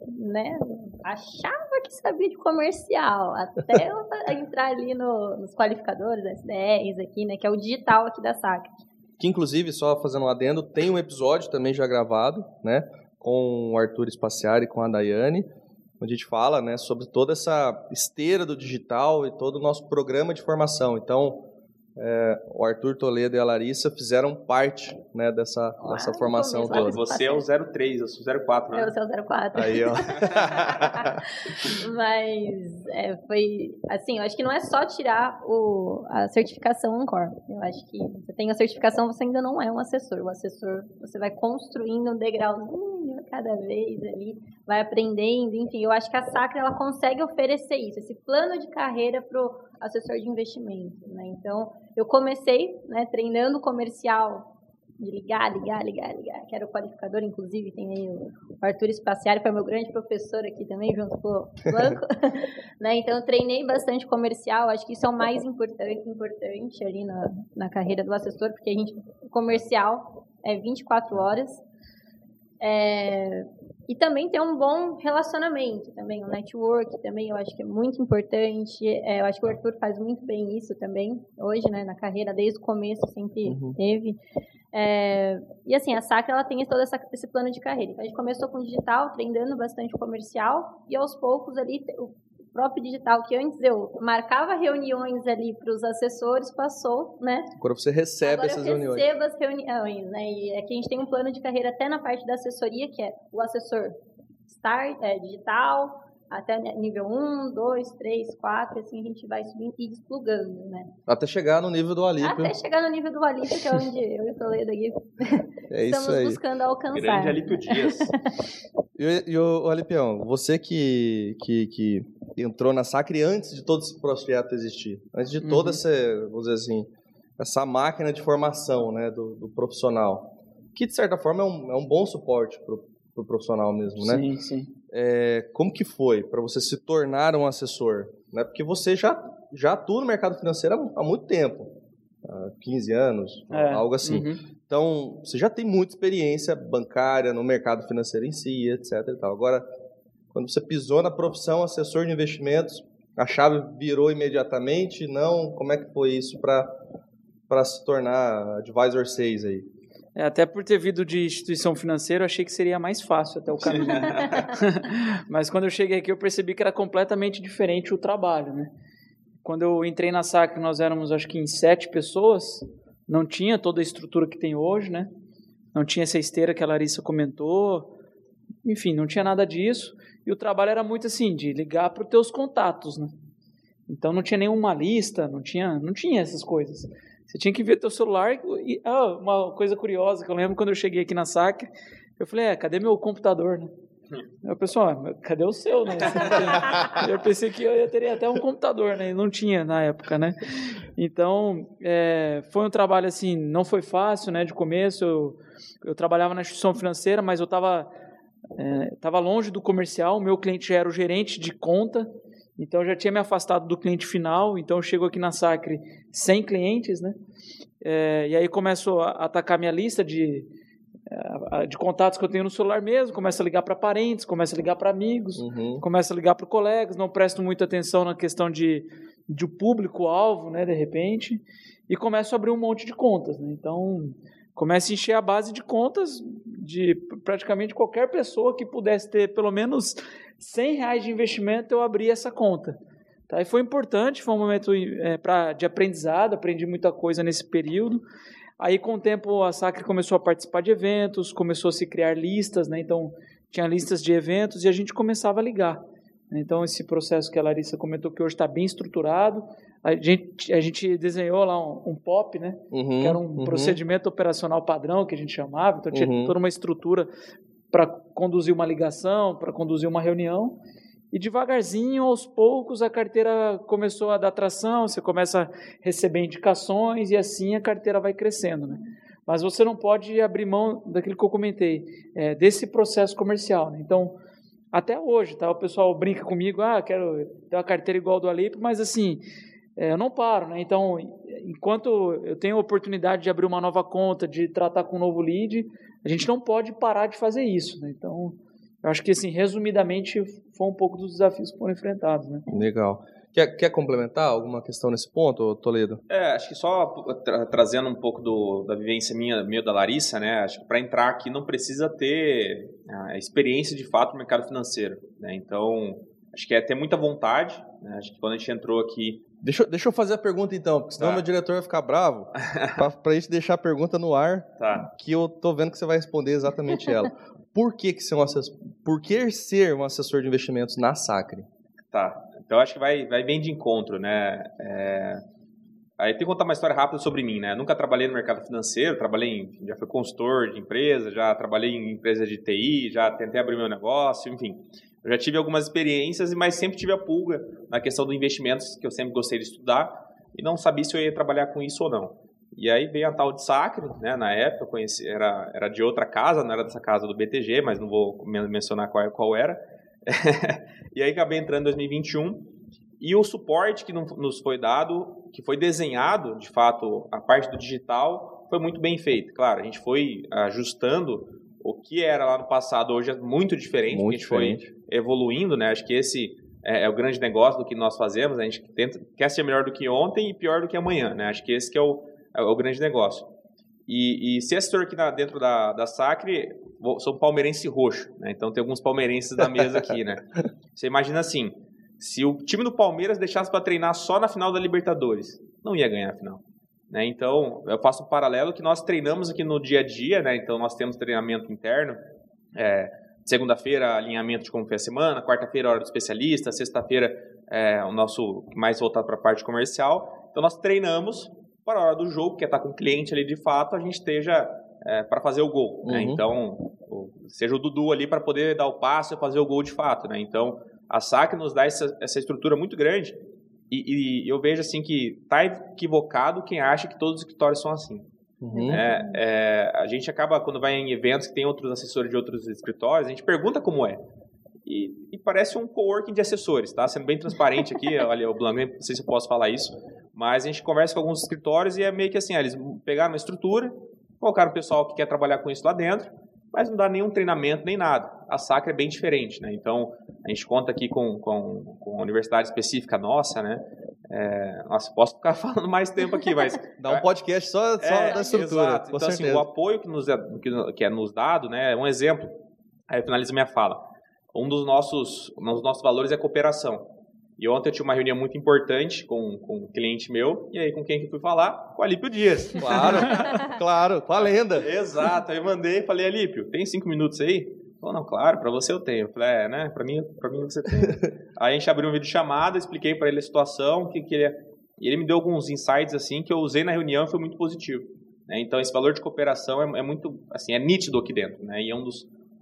né, achava que sabia de comercial, até eu entrar ali nos qualificadores, SDRs aqui, né, que é o digital aqui da Sacre. Que, inclusive, só fazendo um adendo, tem um episódio também já gravado, né, com o Arthur Espaciari e com a Dayane, onde a gente fala, né, sobre toda essa esteira do digital e todo o nosso programa de formação. Então, o Arthur Toledo e a Larissa fizeram parte, né, dessa formação toda. Você é o 03, eu sou o 04, né? Eu sou o 04. Aí, ó. Mas, foi... Assim, eu acho que não é só tirar a certificação Ancor. Eu acho que você tem a certificação, você ainda não é um assessor. O assessor, você vai construindo um degrauzinho cada vez ali, vai aprendendo, enfim. Eu acho que a Sacre, ela consegue oferecer isso, esse plano de carreira pro assessor de investimento, né? Então, eu comecei, né, treinando comercial de ligar, que era o qualificador, inclusive, tem aí o Arthur Espaciari, foi meu grande professor aqui também, junto com o Blanco, né? Então, eu treinei bastante comercial, acho que isso é o mais importante ali na carreira do assessor, porque o comercial é 24 horas, e também ter um bom relacionamento também, um network também, eu acho que é muito importante. Eu acho que o Arthur faz muito bem isso também, hoje, né, na carreira, desde o começo sempre teve. E assim, a Sacre, ela tem todo esse plano de carreira. Então, a gente começou com o digital, treinando bastante o comercial, e aos poucos ali, o próprio digital, que antes eu marcava reuniões ali para os assessores, passou, né? Agora você recebe essas reuniões. Agora eu recebo as reuniões, né? E aqui a gente tem um plano de carreira até na parte da assessoria, que é o assessor start, digital, até nível 1, 2, 3, 4, assim a gente vai subindo e desplugando, né? Até chegar no nível do Alípio. Até chegar no nível do Alípio, que é onde eu e o Toledo aqui estamos buscando alcançar. Grande Alípio Dias. E o Alipião, você que entrou na Sacre antes de todo esse projeto existir, antes de toda essa, vamos dizer assim, essa máquina de formação, né, do profissional, que de certa forma é um bom suporte pro profissional mesmo, né? Sim, sim. Como que foi para você se tornar um assessor? Né? Porque você já atua no mercado financeiro há muito tempo, 15 anos, algo assim. Então, você já tem muita experiência bancária no mercado financeiro em si, etc. E tal. Agora, quando você pisou na profissão assessor de investimentos, a chave virou imediatamente? Não? Como é que foi isso para se tornar Advisor 6 aí? Até por ter vindo de instituição financeira, eu achei que seria mais fácil até o caminho. Mas quando eu cheguei aqui, eu percebi que era completamente diferente o trabalho, né? Quando eu entrei na Sacre, nós éramos, acho que, em 7 pessoas. Não tinha toda a estrutura que tem hoje, né? Não tinha essa esteira que a Larissa comentou. Enfim, não tinha nada disso. E o trabalho era muito assim, de ligar para os teus contatos, né? Então, não tinha nenhuma lista, não tinha essas coisas. Você tinha que ver teu celular. E, uma coisa curiosa que eu lembro quando eu cheguei aqui na Sacre, eu falei, cadê meu computador, né? Aí o pessoal, cadê o seu, né? Eu pensei que eu teria até um computador, né? Não tinha na época, né? Então, foi um trabalho assim, não foi fácil, né? De começo, eu trabalhava na instituição financeira, mas eu estava longe do comercial, o meu cliente já era o gerente de conta, então eu já tinha me afastado do cliente final, então eu chego aqui na Sacre sem clientes, né? E aí começo a atacar minha lista de contatos que eu tenho no celular mesmo, começa a ligar para parentes, começa a ligar para amigos, começa a ligar para colegas, não presto muita atenção na questão de público-alvo, né, de repente, e começo a abrir um monte de contas, né? Então, começo a encher a base de contas de praticamente qualquer pessoa que pudesse ter pelo menos R$100 de investimento, eu abri essa conta. Tá? E foi importante, foi um momento de aprendizado, aprendi muita coisa nesse período. Aí, com o tempo, a Sacre começou a participar de eventos, começou a se criar listas, né? Então, tinha listas de eventos e a gente começava a ligar. Então, esse processo que a Larissa comentou, que hoje está bem estruturado, a gente desenhou lá um POP, né? Que era um procedimento operacional padrão, que a gente chamava. Então, tinha toda uma estrutura para conduzir uma ligação, para conduzir uma reunião. E devagarzinho, aos poucos, a carteira começou a dar tração, você começa a receber indicações e assim a carteira vai crescendo, né? Mas você não pode abrir mão daquilo que eu comentei, desse processo comercial, né? Então, até hoje, tá? O pessoal brinca comigo, quero ter uma carteira igual do Alípio, mas assim, eu não paro, né? Então, enquanto eu tenho a oportunidade de abrir uma nova conta, de tratar com um novo lead, a gente não pode parar de fazer isso, né? Então, eu acho que, assim, resumidamente, foi um pouco dos desafios que foram enfrentados, né? Legal. Quer complementar alguma questão nesse ponto, Toledo? Acho que só trazendo um pouco da vivência minha da Larissa, né? Acho que para entrar aqui não precisa ter experiência de fato no mercado financeiro, né? Então, acho que é ter muita vontade, né? Acho que quando a gente entrou aqui... Deixa eu fazer a pergunta então, porque senão meu diretor vai ficar bravo para a gente deixar a pergunta no ar, que eu tô vendo que você vai responder exatamente ela. Por que ser um assessor de investimentos na Sacre? Então, acho que vai bem de encontro, né? Aí tem que contar uma história rápida sobre mim, né? Eu nunca trabalhei no mercado financeiro, já fui consultor de empresa, já trabalhei em empresa de TI, já tentei abrir meu negócio, enfim. Eu já tive algumas experiências, mas sempre tive a pulga na questão dos investimentos, que eu sempre gostei de estudar e não sabia se eu ia trabalhar com isso ou não. E aí veio a tal de Sacre, né? Na época eu conheci, era de outra casa, não era dessa casa do BTG, mas não vou mencionar qual era. E aí acabei entrando em 2021 e o suporte que nos foi dado, que foi desenhado, de fato, a parte do digital, foi muito bem feito. Claro, a gente foi ajustando o que era lá no passado, hoje é muito diferente, muito diferente. Foi evoluindo, né? Acho que esse é o grande negócio do que nós fazemos, né? A gente quer ser melhor do que ontem e pior do que amanhã, né? Acho que esse que é o grande negócio. E se assessor aqui dentro da Sacre, sou palmeirense roxo, né? Então tem alguns palmeirenses na mesa aqui, né? Você imagina assim, se o time do Palmeiras deixasse para treinar só na final da Libertadores, não ia ganhar a final, né? Então eu faço um paralelo que nós treinamos aqui no dia a dia, né? Então nós temos treinamento interno, segunda-feira alinhamento de como foi a semana, quarta-feira hora do especialista, sexta-feira o nosso mais voltado para a parte comercial. Então nós treinamos para a hora do jogo, que é estar com o cliente ali de fato, a gente esteja para fazer o gol, né? Então, seja o Dudu ali para poder dar o passo e fazer o gol de fato, né? Então, a Sacre nos dá essa estrutura muito grande e eu vejo assim que está equivocado quem acha que todos os escritórios são assim. A gente acaba, quando vai em eventos que tem outros assessores de outros escritórios, a gente pergunta como é. E parece um coworking de assessores, tá? Sendo bem transparente aqui, olha, o Blanco, não sei se eu posso falar isso, mas a gente conversa com alguns escritórios e é meio que assim, eles pegaram uma estrutura, colocaram o pessoal que quer trabalhar com isso lá dentro, mas não dá nenhum treinamento, nem nada. A Sacre é bem diferente, né? Então, a gente conta aqui com a universidade específica nossa, né? Posso ficar falando mais tempo aqui, mas... Dá um podcast só da estrutura. Exato. Então, certeza. Assim, o apoio que é nos dado, né? Um exemplo, aí eu finalizo minha fala. Um dos nossos valores é a cooperação. E ontem eu tive uma reunião muito importante com um cliente meu, e aí com quem que eu fui falar? Com o Alípio Dias. Claro, com a lenda. Exato, aí eu mandei e falei, Alípio, tem 5 minutos aí? Falou, não, claro, para você eu tenho. Eu falei, né, para mim você tem. Aí a gente abriu um vídeo chamada, expliquei para ele a situação, que ele... e ele me deu alguns insights assim que eu usei na reunião e foi muito positivo, né? Então esse valor de cooperação é muito, assim, é nítido aqui dentro, né? E é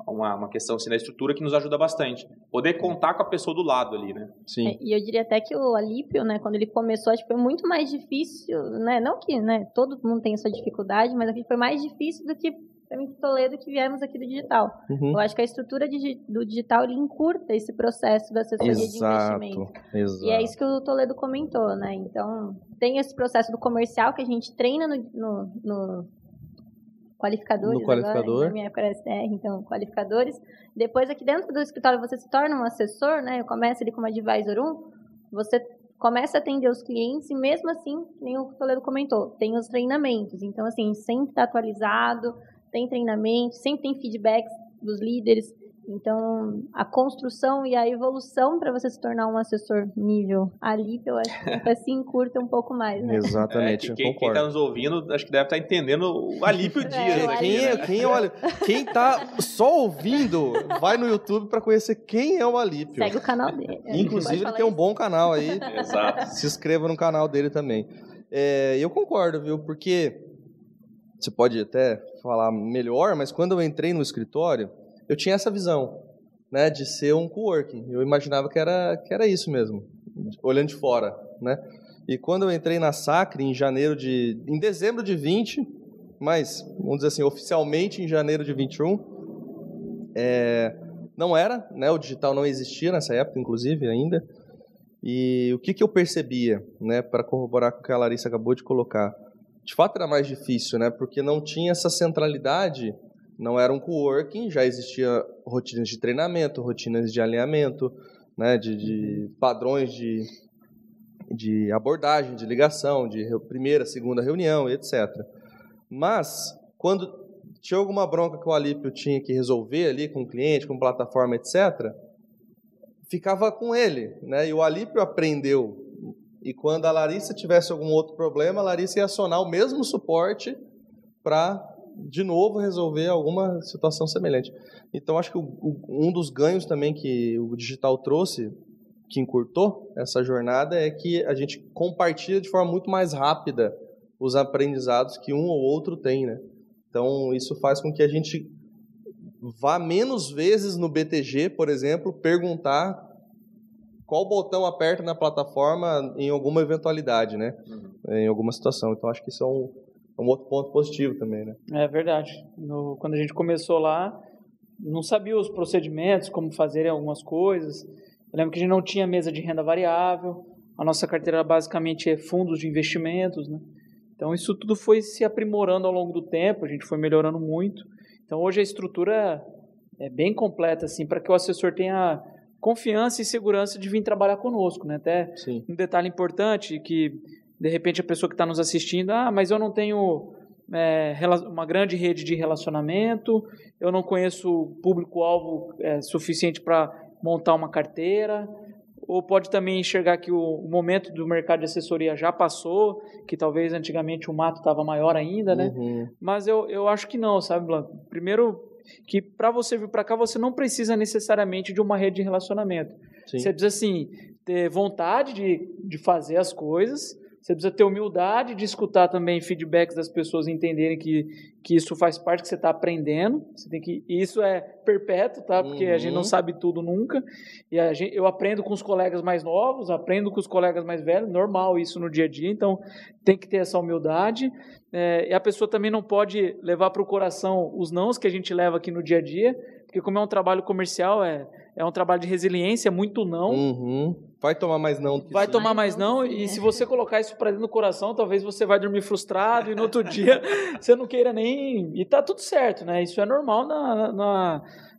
uma questão assim, da estrutura que nos ajuda bastante. Poder contar com a pessoa do lado ali, né? Sim. E eu diria até que o Alípio, né, quando ele começou, acho que foi muito mais difícil, né? Não que, né, todo mundo tem sua dificuldade, mas acho que foi mais difícil do que para mim, Toledo, que viemos aqui do digital. Eu acho que a estrutura do digital, ele encurta esse processo da assessoria de investimento. Exato. E é isso que o Toledo comentou, né? Então, tem esse processo do comercial que a gente treina no qualificadores, no qualificador. Agora, na minha época era STR, então qualificadores. Depois aqui dentro do escritório você se torna um assessor, né? Eu começo ali como Advisor 1, você começa a atender os clientes e mesmo assim, nem o Toledo comentou, tem os treinamentos. Então assim, sempre está atualizado, tem treinamento, sempre tem feedbacks dos líderes. Então, a construção e a evolução para você se tornar um assessor nível Alípio, eu acho que se encurta um pouco mais, né? Exatamente, eu concordo. Quem está nos ouvindo, acho que deve estar entendendo o Alípio Dias. Quem está só ouvindo, vai no YouTube para conhecer quem é o Alípio. Segue o canal dele. Inclusive, ele tem um bom canal aí. Exato. Se inscreva no canal dele também. Eu concordo, viu? Porque você pode até falar melhor, mas quando eu entrei no escritório, eu tinha essa visão, né, de ser um coworking. Eu imaginava que era isso mesmo, olhando de fora, né? E quando eu entrei na Sacre em dezembro de 20, mas, vamos dizer assim, oficialmente em janeiro de 21, não era, né? O digital não existia nessa época, inclusive, ainda. E o que eu percebia, né, para corroborar com o que a Larissa acabou de colocar, de fato era mais difícil, né, porque não tinha essa centralidade, não era um coworking, já existia rotinas de treinamento, rotinas de alinhamento, né, de padrões de abordagem, de ligação, de primeira, segunda reunião, etc. Mas, quando tinha alguma bronca que o Alípio tinha que resolver ali com o cliente, com plataforma, etc., ficava com ele, né? E o Alípio aprendeu. E quando a Larissa tivesse algum outro problema, a Larissa ia acionar o mesmo suporte para, de novo, resolver alguma situação semelhante. Então, acho que um dos ganhos também que o digital trouxe, que encurtou essa jornada, é que a gente compartilha de forma muito mais rápida os aprendizados que um ou outro tem, né? Então, isso faz com que a gente vá menos vezes no BTG, por exemplo, perguntar qual botão aperta na plataforma em alguma eventualidade, né? Uhum. Em alguma situação. Então, acho que isso é um outro ponto positivo também, né? É verdade. Quando a gente começou lá, não sabia os procedimentos, como fazer algumas coisas. Eu lembro que a gente não tinha mesa de renda variável, a nossa carteira basicamente é fundos de investimentos, né? Então, isso tudo foi se aprimorando ao longo do tempo, a gente foi melhorando muito. Então, hoje a estrutura é bem completa, assim, para que o assessor tenha confiança e segurança de vir trabalhar conosco, né? Até Sim. um detalhe importante que, de repente, a pessoa que está nos assistindo, mas eu não tenho uma grande rede de relacionamento, eu não conheço público-alvo suficiente para montar uma carteira, ou pode também enxergar que o momento do mercado de assessoria já passou, que talvez antigamente o mato estava maior ainda, né? Uhum. Mas eu acho que não, sabe, Blanco? Primeiro, que para você vir para cá, você não precisa necessariamente de uma rede de relacionamento. Sim. Você precisa, assim, ter vontade de fazer as coisas, você precisa ter humildade de escutar também feedbacks das pessoas e entenderem que isso faz parte, que você está aprendendo. Isso é perpétuo, tá? Porque a gente não sabe tudo nunca. E eu aprendo com os colegas mais novos, aprendo com os colegas mais velhos, normal isso no dia a dia. Então, tem que ter essa humildade. E a pessoa também não pode levar para o coração os nãos que a gente leva aqui no dia a dia, porque como é um trabalho comercial, é um trabalho de resiliência, muito não. Uhum. Vai tomar mais não do que Vai sim. tomar mais não, e se você colocar isso pra dentro do coração, talvez você vai dormir frustrado e no outro dia você não queira nem... E tá tudo certo, né? Isso é normal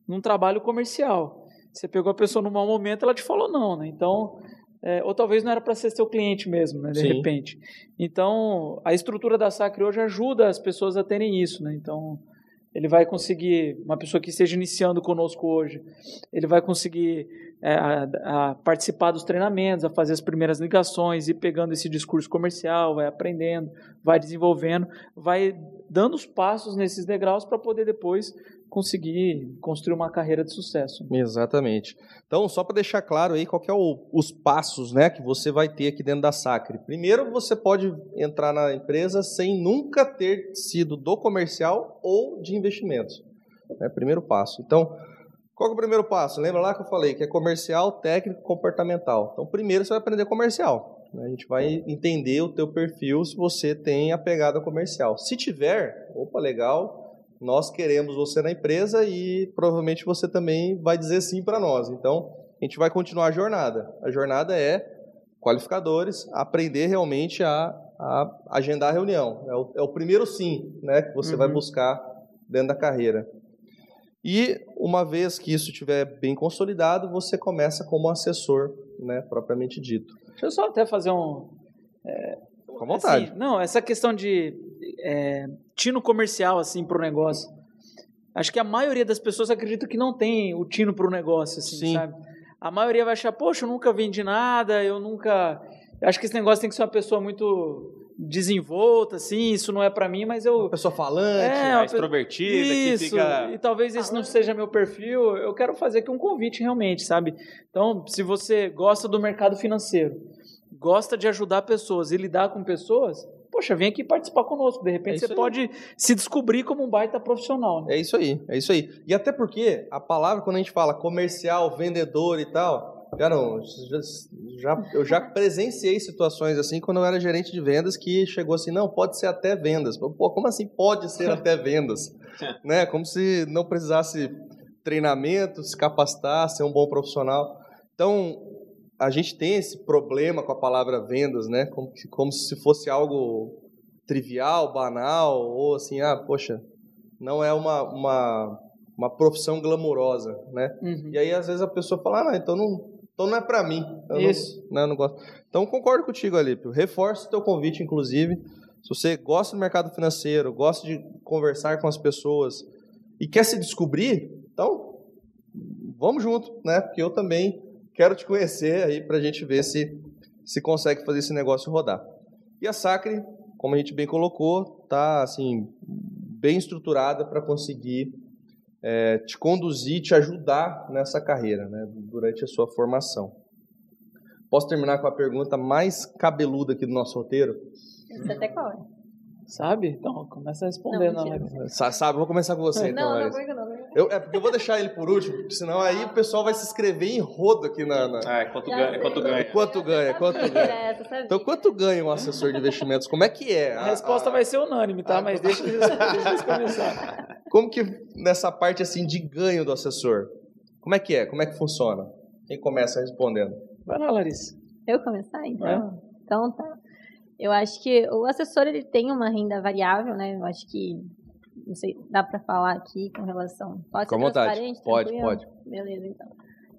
num trabalho comercial. Você pegou a pessoa num mau momento, ela te falou não, né? Então... ou talvez não era para ser seu cliente mesmo, né, de Sim. repente. Então, a estrutura da Sacre hoje ajuda as pessoas a terem isso, né? Então... Ele vai conseguir, uma pessoa que esteja iniciando conosco hoje, ele vai conseguir participar dos treinamentos, a fazer as primeiras ligações, ir pegando esse discurso comercial, vai aprendendo, vai desenvolvendo, vai dando os passos nesses degraus para poder depois conseguir construir uma carreira de sucesso. Exatamente. Então, só para deixar claro aí qual que é os passos, né, que você vai ter aqui dentro da Sacre. Primeiro, você pode entrar na empresa sem nunca ter sido do comercial ou de investimentos. É o primeiro passo. Então, qual que é o primeiro passo? Lembra lá que eu falei que é comercial, técnico, comportamental. Então, primeiro você vai aprender comercial. A gente vai entender o teu perfil se você tem a pegada comercial. Se tiver, opa, legal... Nós queremos você na empresa e provavelmente você também vai dizer sim para nós. Então, a gente vai continuar a jornada. A jornada é qualificadores, aprender realmente a agendar a reunião. É o primeiro sim, né, que você vai buscar dentro da carreira. E, uma vez que isso estiver bem consolidado, você começa como assessor, né, propriamente dito. Deixa eu só até fazer um... Fica à vontade. Assim, não, essa questão de... tino comercial, assim, para o negócio. Acho que a maioria das pessoas acredita que não tem o tino para o negócio, assim, Sim. sabe? A maioria vai achar, poxa, eu nunca vendi nada, eu nunca... Acho que esse negócio tem que ser uma pessoa muito desenvolta, assim, isso não é para mim, mas eu... Uma pessoa falante, extrovertida, isso, que fica... e talvez esse não seja meu perfil, eu quero fazer aqui um convite realmente, sabe? Então, se você gosta do mercado financeiro, gosta de ajudar pessoas e lidar com pessoas... Poxa, vem aqui participar conosco. De repente você pode se descobrir como um baita profissional. Né? É isso aí, é isso aí. E até porque a palavra, quando a gente fala comercial, vendedor e tal, Cara, eu já presenciei situações assim quando eu era gerente de vendas que chegou assim, não, pode ser até vendas. Pô, como assim pode ser até vendas? Né? Como se não precisasse treinamento, se capacitar, ser um bom profissional. Então, a gente tem esse problema com a palavra vendas, né? Como se fosse algo trivial, banal, ou assim, ah, poxa, não é uma profissão glamourosa, né? Uhum. E aí, às vezes, a pessoa fala, ah, não, então não é para mim. Isso. Eu não gosto. Então, concordo contigo, Alípio. Reforço o teu convite, inclusive. Se você gosta do mercado financeiro, gosta de conversar com as pessoas e quer se descobrir, então, vamos junto, né? Porque eu também quero te conhecer aí para a gente ver se consegue fazer esse negócio rodar. E a Sacre, como a gente bem colocou, está assim, bem estruturada para conseguir te conduzir, te ajudar nessa carreira, né, durante a sua formação. Posso terminar com a pergunta mais cabeluda aqui do nosso roteiro? Você até qual é? Sabe? Então, começa a responder. Não. Sabe, vou começar com você. Não. Eu vou deixar ele por último, porque senão aí o pessoal vai se inscrever em rodo aqui na... Quanto ganha. Então, quanto ganha um assessor de investimentos? Como é que é? A resposta vai ser unânime, tá? Mas deixa eles começar. Como que, nessa parte assim de ganho do assessor, como é que é? Como é que funciona? Quem começa respondendo? Vai lá, Larissa. Eu começar, então? É. Então, tá. Eu acho que o assessor ele tem uma renda variável, né? Eu acho que, não sei, dá para falar aqui com relação... Pode ser transparente? Pode. Beleza, então.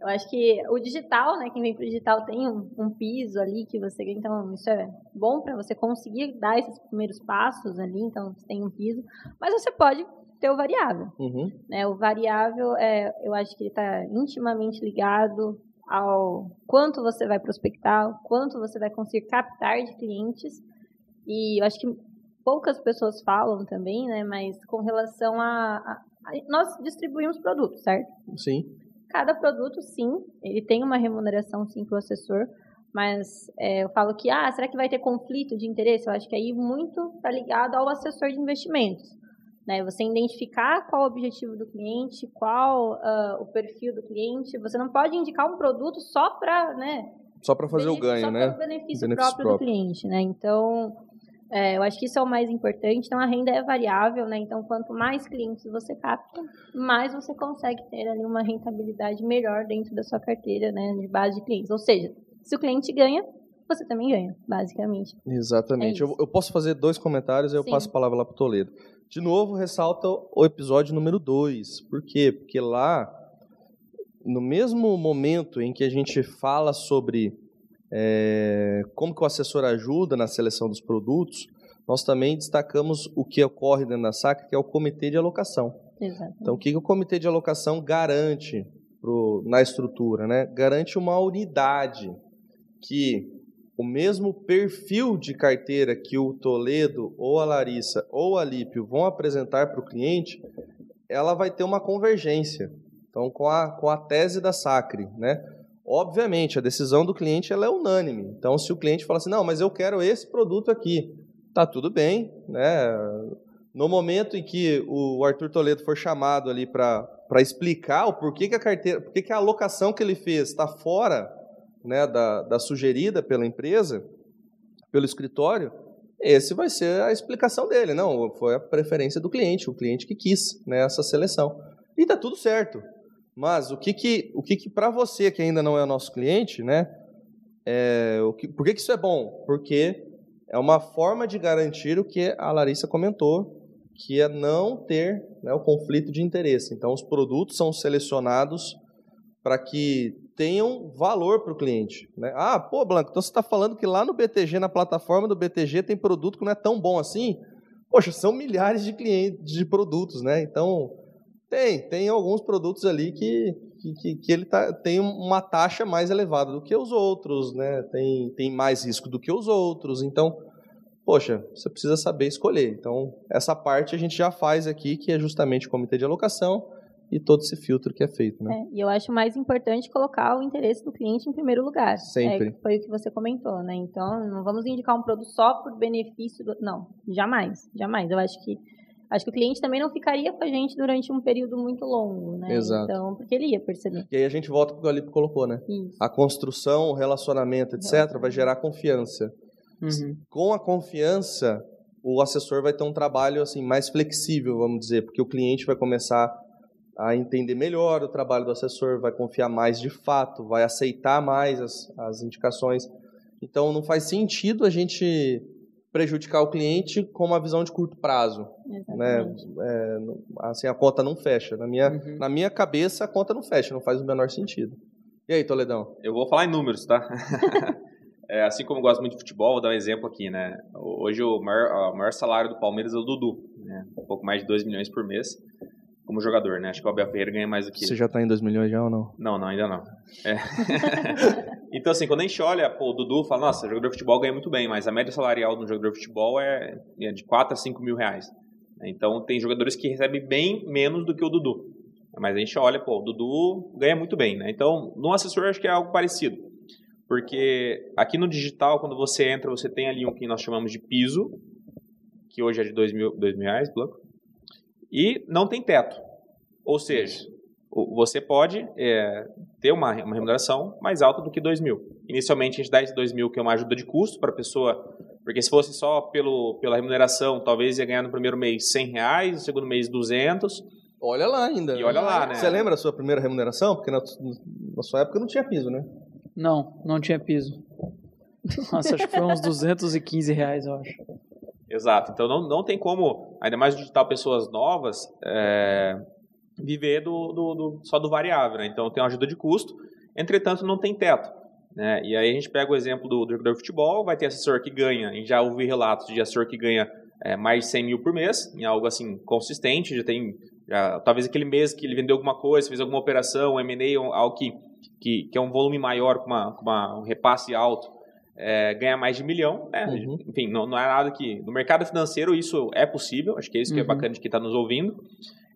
Eu acho que o digital, né? Quem vem para o digital tem um piso ali que você... Então, isso é bom para você conseguir dar esses primeiros passos ali. Então, você tem um piso. Mas você pode ter o variável. Uhum. Né? O variável, eu acho que ele está intimamente ligado ao quanto você vai prospectar, o quanto você vai conseguir captar de clientes. E eu acho que poucas pessoas falam também, né? Mas com relação a nós distribuímos produtos, certo? Sim. Cada produto, sim, ele tem uma remuneração, sim, para o assessor. Mas eu falo que, será que vai ter conflito de interesse? Eu acho que aí muito está ligado ao assessor de investimentos. Né, você identificar qual o objetivo do cliente, qual o perfil do cliente. Você não pode indicar um produto só para... Né, só para fazer o ganho, só né? Só para o benefício próprio do cliente. Né? Então, eu acho que isso é o mais importante. Então, a renda é variável. Né? Então, quanto mais clientes você capta, mais você consegue ter ali uma rentabilidade melhor dentro da sua carteira, né, de base de clientes. Ou seja, se o cliente ganha, você também ganha, basicamente. Exatamente. Eu posso fazer 2 comentários e eu passo a palavra lá para o Toledo. De novo, ressalta o episódio número 2. Por quê? Porque lá, no mesmo momento em que a gente fala sobre como que o assessor ajuda na seleção dos produtos, nós também destacamos o que ocorre dentro da Sacre, que é o comitê de alocação. Exatamente. Então, o que o comitê de alocação garante na estrutura? Né? Garante uma unidade que... O mesmo perfil de carteira que o Toledo, ou a Larissa, ou a Alípio vão apresentar para o cliente, ela vai ter uma convergência. Então, com a tese da Sacre, né? Obviamente, a decisão do cliente ela é unânime. Então, se o cliente fala assim, não, mas eu quero esse produto aqui, tá tudo bem, né? No momento em que o Arthur Toledo for chamado ali para explicar o porquê que a carteira, porquê que a alocação que ele fez está fora, né, da sugerida pela empresa, pelo escritório, esse vai ser a explicação dele. Não, foi a preferência do cliente, o cliente que quis, né, essa seleção. E está tudo certo. Mas o que para você, que ainda não é nosso cliente, né, por que isso é bom? Porque é uma forma de garantir o que a Larissa comentou, que é não ter, né, o conflito de interesse. Então, os produtos são selecionados para que tenham valor para o cliente. Né? Ah, pô, Blanco, então você está falando que lá no BTG, na plataforma do BTG, tem produto que não é tão bom assim? Poxa, são milhares de clientes, de produtos, né? Então, tem alguns produtos ali que ele tem uma taxa mais elevada do que os outros, né? Tem mais risco do que os outros. Então, poxa, você precisa saber escolher. Então, essa parte a gente já faz aqui, que é justamente o comitê de alocação, e todo esse filtro que é feito. Né? E eu acho mais importante colocar o interesse do cliente em primeiro lugar. Sempre. Foi o que você comentou, né? Então, não vamos indicar um produto só por benefício... Não, jamais. Eu acho que acho que o cliente também não ficaria com a gente durante um período muito longo, né? Exato. Então, porque ele ia perceber. E aí a gente volta para o que o Alípio colocou, né? Isso. A construção, o relacionamento, etc., vai gerar confiança. Uhum. Com a confiança, o assessor vai ter um trabalho assim, mais flexível, vamos dizer, porque o cliente vai começar a entender melhor o trabalho do assessor, vai confiar mais de fato, vai aceitar mais as indicações. Então, não faz sentido a gente prejudicar o cliente com uma visão de curto prazo. Exatamente. Né? Assim, a conta não fecha. Na minha cabeça, a conta não fecha, não faz o menor sentido. E aí, Toledão? Eu vou falar em números, tá? Assim como eu gosto muito de futebol, vou dar um exemplo aqui, né? Hoje, o maior salário do Palmeiras é o Dudu, né? Um pouco mais de 2 milhões por mês como jogador, né? Acho que o Abel Ferreira ganha mais do que... Você já está em 2 milhões já ou não? Não, ainda não. Então, assim, quando a gente olha, pô, o Dudu fala, nossa, jogador de futebol ganha muito bem, mas a média salarial de um jogador de futebol é de 4 a 5 mil reais. Então, tem jogadores que recebem bem menos do que o Dudu. Mas a gente olha, pô, o Dudu ganha muito bem, né? Então, no assessor, acho que é algo parecido. Porque aqui no digital, quando você entra, você tem ali um que nós chamamos de piso, que hoje é de 2 mil reais, bloco. E não tem teto. Ou seja, você pode ter uma remuneração mais alta do que 2 mil. Inicialmente, a gente dá esse 2 mil, que é uma ajuda de custo para a pessoa, porque se fosse só pela remuneração, talvez ia ganhar no primeiro mês 100 reais, no segundo mês 200. Olha lá ainda. E olha lá, né? Você lembra a sua primeira remuneração? Porque na sua época não tinha piso, né? Não tinha piso. Nossa, acho que foi uns 215 reais, eu acho. Exato. Então, não tem como, ainda mais digital, pessoas novas, viver só do variável, né? Então, tem uma ajuda de custo, entretanto, não tem teto, né? E aí, a gente pega o exemplo do jogador de futebol, vai ter assessor que ganha, e já ouvi relatos de assessor que ganha mais de 100 mil por mês, em algo assim, consistente, talvez aquele mês que ele vendeu alguma coisa, fez alguma operação, um M&A, algo que é um volume maior, com um repasse alto, ganhar mais de 1 milhão, né? Uhum. Enfim, não é nada que... No mercado financeiro isso é possível, acho que é isso que é bacana de quem está nos ouvindo.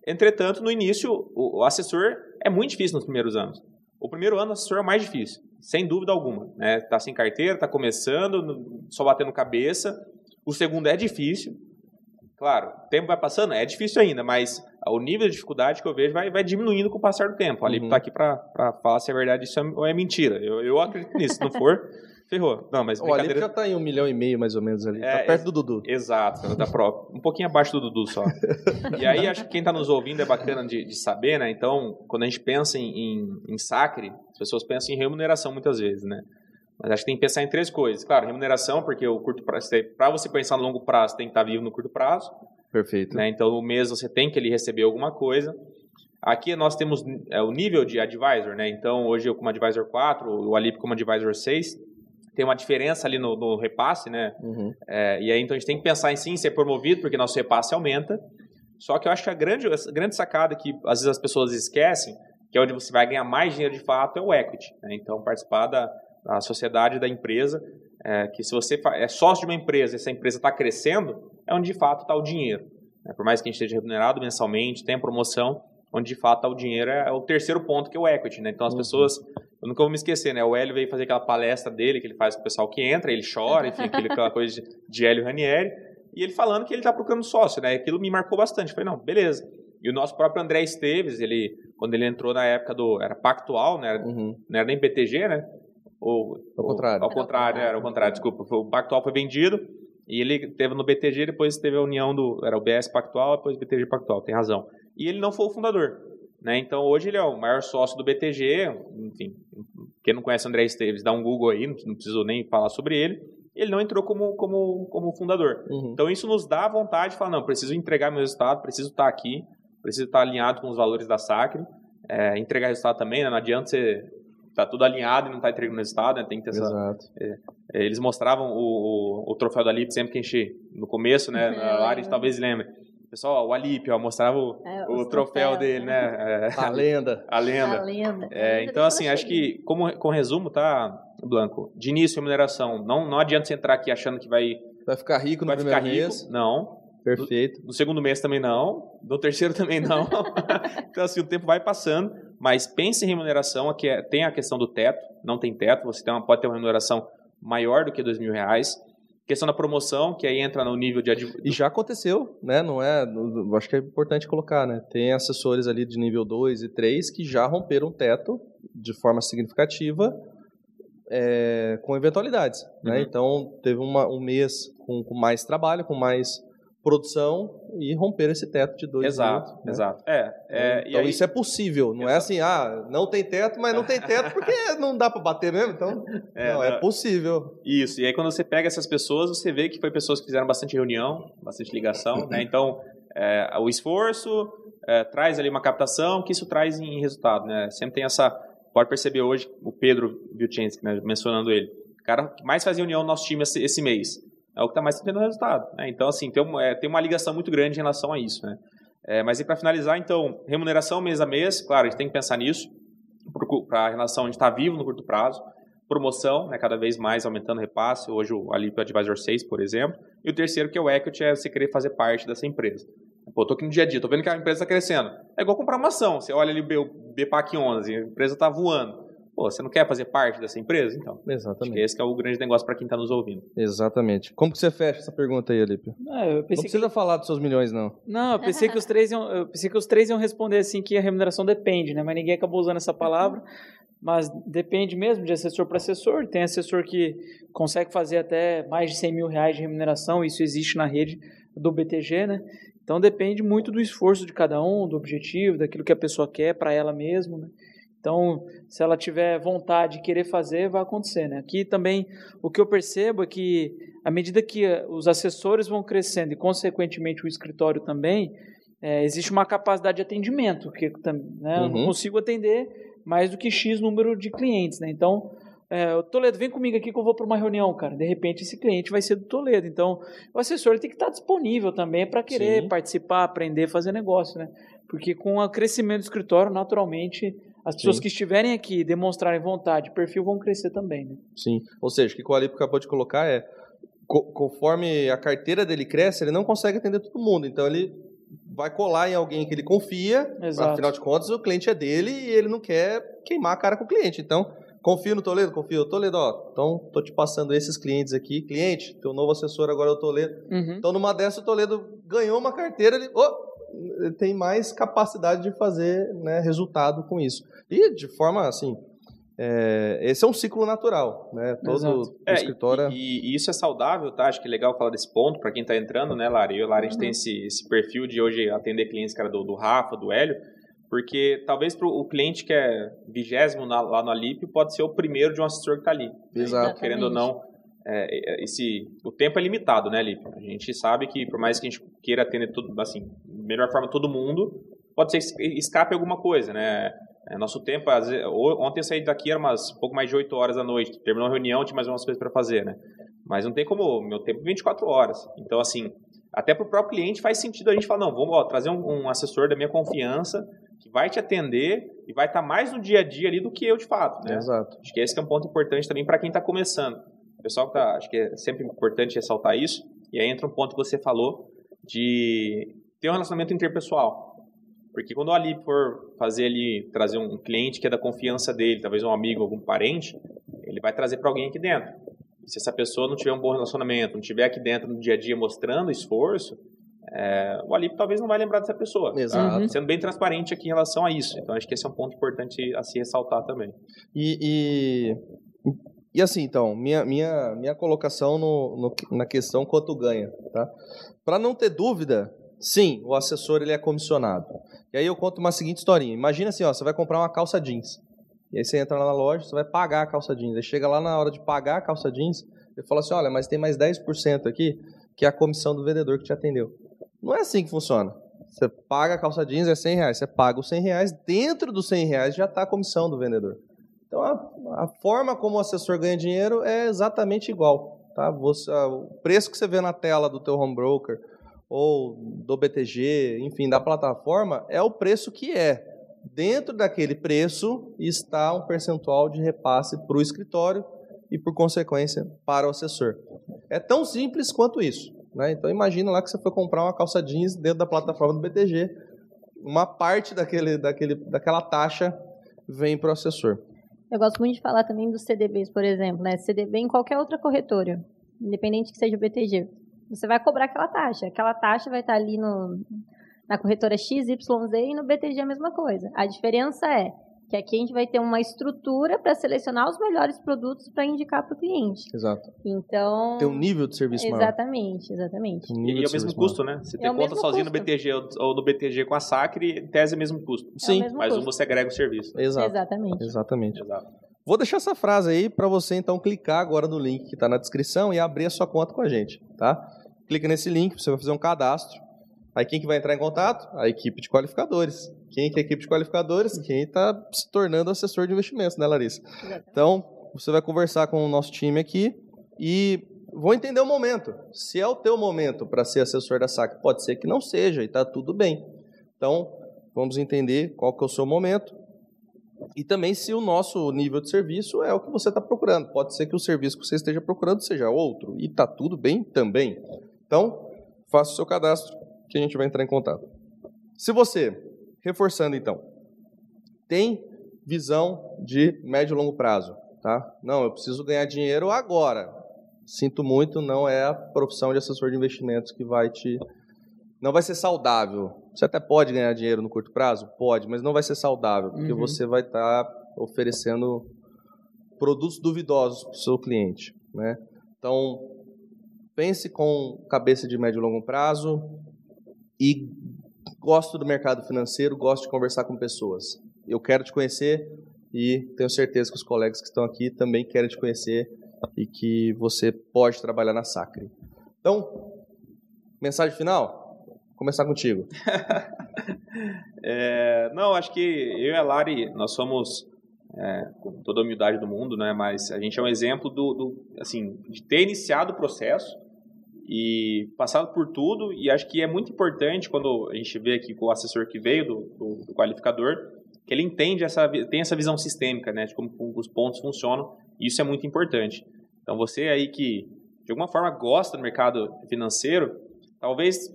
Entretanto, no início, o assessor é muito difícil nos primeiros anos. O primeiro ano, o assessor é o mais difícil, sem dúvida alguma, né? Está sem carteira, está começando, só batendo cabeça. O segundo é difícil, claro, o tempo vai passando, é difícil ainda, mas o nível de dificuldade que eu vejo vai diminuindo com o passar do tempo. O Alípio está aqui para falar se é verdade isso ou é mentira. Eu acredito nisso, se não for... Ferrou. Não, mas brincadeira... O Alípio já tá em 1,5 milhão, mais ou menos, ali. Tá perto do Dudu. Exato. Da própria. Um pouquinho abaixo do Dudu só. E aí, acho que quem tá nos ouvindo é bacana de saber, né? Então, quando a gente pensa em Sacre, as pessoas pensam em remuneração muitas vezes, né? Mas acho que tem que pensar em 3 coisas. Claro, remuneração, porque o curto prazo, para você pensar no longo prazo, tem que estar vivo no curto prazo. Perfeito. Né? Então, no mês, você tem que ele receber alguma coisa. Aqui nós temos o nível de advisor, né? Então, hoje eu como advisor 4, o Alípio como advisor 6. Tem uma diferença ali no repasse, né? Uhum. E aí, então, a gente tem que pensar em sim ser promovido, porque nosso repasse aumenta. Só que eu acho que a grande sacada que, às vezes, as pessoas esquecem, que é onde você vai ganhar mais dinheiro de fato, é o equity, né? Então, participar da sociedade da empresa, que se você é sócio de uma empresa e essa empresa está crescendo, é onde, de fato, está o dinheiro, né? Por mais que a gente esteja remunerado mensalmente, tenha promoção, onde, de fato, está o dinheiro é o terceiro ponto, que é o equity, né? Então, as pessoas... Eu nunca vou me esquecer, né? O Hélio veio fazer aquela palestra dele, que ele faz com o pessoal que entra, ele chora, enfim, aquela coisa de Hélio Ranieri, e ele falando que ele está procurando sócio, né? Aquilo me marcou bastante. Eu falei, não, beleza. E o nosso próprio André Esteves, ele, quando ele entrou na época era Pactual, né? Não era nem BTG, né? Ao contrário, desculpa. O Pactual foi vendido, e ele teve no BTG, depois teve a união era o BS Pactual, depois o BTG Pactual, tem razão. E ele não foi o fundador. Né? Então, hoje ele é o maior sócio do BTG, enfim, quem não conhece o André Esteves, dá um Google aí, não preciso nem falar sobre ele, ele não entrou como fundador. Uhum. Então, isso nos dá vontade de falar, não, preciso entregar meu resultado, preciso estar aqui, preciso estar alinhado com os valores da Sacre, entregar resultado também, né? Não adianta você estar tudo alinhado e não estar entregando resultado, né? Tem que ter essa... Exato. Eles mostravam o troféu da Alípio sempre que a gente, no começo, né, na área, talvez lembre. Pessoal, o Alípio, mostrava o troféu dele, né? A lenda. Então, assim, acho que, com resumo, tá, Blanco? De início, remuneração. Não adianta você entrar aqui achando que vai ficar rico no primeiro mês. Não. Perfeito. No segundo mês também não. No terceiro também não. Então, assim, o tempo vai passando. Mas pense em remuneração. Aqui tem a questão do teto. Não tem teto. Você pode ter uma remuneração maior do que R$2 mil. Questão da promoção, que aí entra no nível de... E já aconteceu, né? Não é... Acho que é importante colocar, né? Tem assessores ali de nível 2 e 3 que já romperam o teto de forma significativa, com eventualidades, né? Uhum. Então, teve um mês com mais trabalho, com mais produção e romperam esse teto de 2 mil. Exato, né? Exato. Então, e aí... isso é possível. Não exato. É assim, não tem teto, mas não tem teto porque não dá para bater mesmo. Então, é possível. Isso. E aí, quando você pega essas pessoas, você vê que foi pessoas que fizeram bastante reunião, bastante ligação, né? Então, o esforço traz ali uma captação, que isso traz em resultado, né? Sempre tem essa... Pode perceber hoje o Pedro Vilchensky, né? Mencionando ele. O cara que mais faz reunião no nosso time esse mês. É o que está mais tendo resultado, né? Então, assim, tem uma ligação muito grande em relação a isso, né? Mas e para finalizar, então, remuneração mês a mês, claro, a gente tem que pensar nisso, para a relação de estar vivo no curto prazo, promoção, né, cada vez mais aumentando o repasse, hoje o Alípio Advisor 6, por exemplo, e o terceiro, que é o equity, é você querer fazer parte dessa empresa. Pô, estou aqui no dia a dia, estou vendo que a empresa está crescendo. É igual comprar uma ação, você olha ali o BPAC 11, a empresa está voando. Pô, você não quer fazer parte dessa empresa? Então, exatamente. Acho que esse que é o grande negócio para quem está nos ouvindo. Exatamente. Como que você fecha essa pergunta aí, Alípio? Não precisa falar dos seus milhões, não. Não, eu pensei que os três iam responder assim, que a remuneração depende, né? Mas ninguém acabou usando essa palavra. Mas depende mesmo de assessor para assessor. Tem assessor que consegue fazer até mais de 100 mil reais de remuneração, isso existe na rede do BTG, né? Então, depende muito do esforço de cada um, do objetivo, daquilo que a pessoa quer para ela mesma, né? Então, se ela tiver vontade de querer fazer, vai acontecer, né? Aqui também, o que eu percebo é que, à medida que os assessores vão crescendo e, consequentemente, o escritório também, existe uma capacidade de atendimento, porque, né, uhum. Eu não consigo atender mais do que X número de clientes, né? Então, o Toledo, vem comigo aqui que eu vou para uma reunião, cara. De repente, esse cliente vai ser do Toledo. Então, o assessor tem que estar disponível também para querer Sim. participar, aprender, fazer negócio, né? Porque com o crescimento do escritório, naturalmente... As pessoas Sim. que estiverem aqui, demonstrarem vontade, perfil, vão crescer também, né? Sim. Ou seja, o que o Alípio acabou de colocar é, conforme a carteira dele cresce, ele não consegue atender todo mundo. Então, ele vai colar em alguém que ele confia. Exato. Afinal de contas, o cliente é dele e ele não quer queimar a cara com o cliente. Então, confia no Toledo, confia. Toledo, ó, então, tô te passando esses clientes aqui. Cliente, teu novo assessor agora é o Toledo. Uhum. Então, numa dessa, o Toledo ganhou uma carteira, ele... tem mais capacidade de fazer, né, resultado com isso. E de forma assim, esse é um ciclo natural, né? Todo escritório... E isso é saudável, tá? Acho que é legal falar desse ponto para quem está entrando, né, Lara? Eu e Lara, a gente tem esse perfil de hoje atender clientes, cara, do Rafa, do Hélio, porque talvez para o cliente que é 20º lá no Alípio pode ser o primeiro de um assessor que está ali. Exato. Né? Querendo ou não, o tempo é limitado, né, Alípio? A gente sabe que por mais que a gente queira atender tudo, assim, melhor forma todo mundo, pode ser que escape alguma coisa, né? Nosso tempo, às vezes, ontem eu saí daqui, era pouco mais de 8 horas da noite, terminou a reunião, tinha mais umas coisas para fazer, né? Mas não tem como, meu tempo é 24 horas. Então, assim, até para o próprio cliente faz sentido a gente falar, não, vamos trazer um assessor da minha confiança que vai te atender e vai estar mais no dia a dia ali do que eu, de fato, né? Exato. Acho que esse é um ponto importante também para quem está começando. O pessoal que acho que é sempre importante ressaltar isso, e aí entra um ponto que você falou de... ter um relacionamento interpessoal. Porque quando o Alípio for fazer ali, trazer um cliente que é da confiança dele, talvez um amigo, algum parente, ele vai trazer para alguém aqui dentro. E se essa pessoa não tiver um bom relacionamento, não estiver aqui dentro no dia a dia mostrando esforço, o Alípio talvez não vai lembrar dessa pessoa. Exato. Tá? Sendo bem transparente aqui em relação a isso. Então, acho que esse é um ponto importante a se ressaltar também. E assim, então, minha colocação na questão quanto ganha. Tá? Para não ter dúvida... Sim, o assessor ele é comissionado. E aí eu conto uma seguinte historinha. Imagina assim, ó, você vai comprar uma calça jeans. E aí você entra lá na loja, você vai pagar a calça jeans. Aí chega lá na hora de pagar a calça jeans, ele fala assim, olha, mas tem mais 10% aqui, que é a comissão do vendedor que te atendeu. Não é assim que funciona. Você paga a calça jeans, é 100 reais. Você paga os 100 reais, dentro dos 100 reais já está a comissão do vendedor. Então, a forma como o assessor ganha dinheiro é exatamente igual. Tá? O preço que você vê na tela do teu home broker, ou do BTG, enfim, da plataforma, é o preço que é. Dentro daquele preço está um percentual de repasse para o escritório e, por consequência, para o assessor. É tão simples quanto isso, né? Então, imagina lá que você foi comprar uma calça jeans dentro da plataforma do BTG, uma parte daquela taxa vem para o assessor. Eu gosto muito de falar também dos CDBs, por exemplo, né? CDB em qualquer outra corretora. independente que seja o BTG, você vai cobrar aquela taxa. Aquela taxa vai estar ali na corretora XYZ e no BTG a mesma coisa. A diferença é que aqui a gente vai ter uma estrutura para selecionar os melhores produtos para indicar para o cliente. Exato. Então... tem um nível de serviço exatamente, maior. Exatamente, exatamente. Um e é o mesmo custo, né? Você ter conta sozinho no BTG ou no BTG com a Sacre, tese é o mesmo custo. Sim. Mas um você agrega o serviço. Né? Exato. Exatamente. Exatamente. Exato. Vou deixar essa frase aí para você, então, clicar agora no link que está na descrição e abrir a sua conta com a gente, tá? Clica nesse link, você vai fazer um cadastro. Aí quem que vai entrar em contato? A equipe de qualificadores. Quem que é a equipe de qualificadores? Quem está se tornando assessor de investimentos, né, Larissa? Então, você vai conversar com o nosso time aqui e vão entender o momento. Se é o teu momento para ser assessor da SAC, pode ser que não seja e está tudo bem. Então, vamos entender qual que é o seu momento e também se o nosso nível de serviço é o que você está procurando. Pode ser que o serviço que você esteja procurando seja outro e está tudo bem também. Então, faça o seu cadastro que a gente vai entrar em contato. Se você, reforçando então, tem visão de médio e longo prazo, tá? Não, eu preciso ganhar dinheiro agora. Sinto muito, não é a profissão de assessor de investimentos que vai te... não vai ser saudável. Você até pode ganhar dinheiro no curto prazo? Pode, mas não vai ser saudável, porque você vai estar oferecendo produtos duvidosos para o seu cliente, né? Então, pense com cabeça de médio e longo prazo. E gosto do mercado financeiro, gosto de conversar com pessoas. Eu quero te conhecer e tenho certeza que os colegas que estão aqui também querem te conhecer e que você pode trabalhar na Sacre. Então, mensagem final? Vou começar contigo. Não, acho que eu e a Lari, nós somos, com toda a humildade do mundo, né, mas a gente é um exemplo de ter iniciado o processo e passado por tudo, e acho que é muito importante quando a gente vê aqui com o assessor que veio do qualificador, que ele entende, tem essa visão sistêmica, né, de como os pontos funcionam, e isso é muito importante. Então você aí que, de alguma forma, gosta do mercado financeiro, talvez,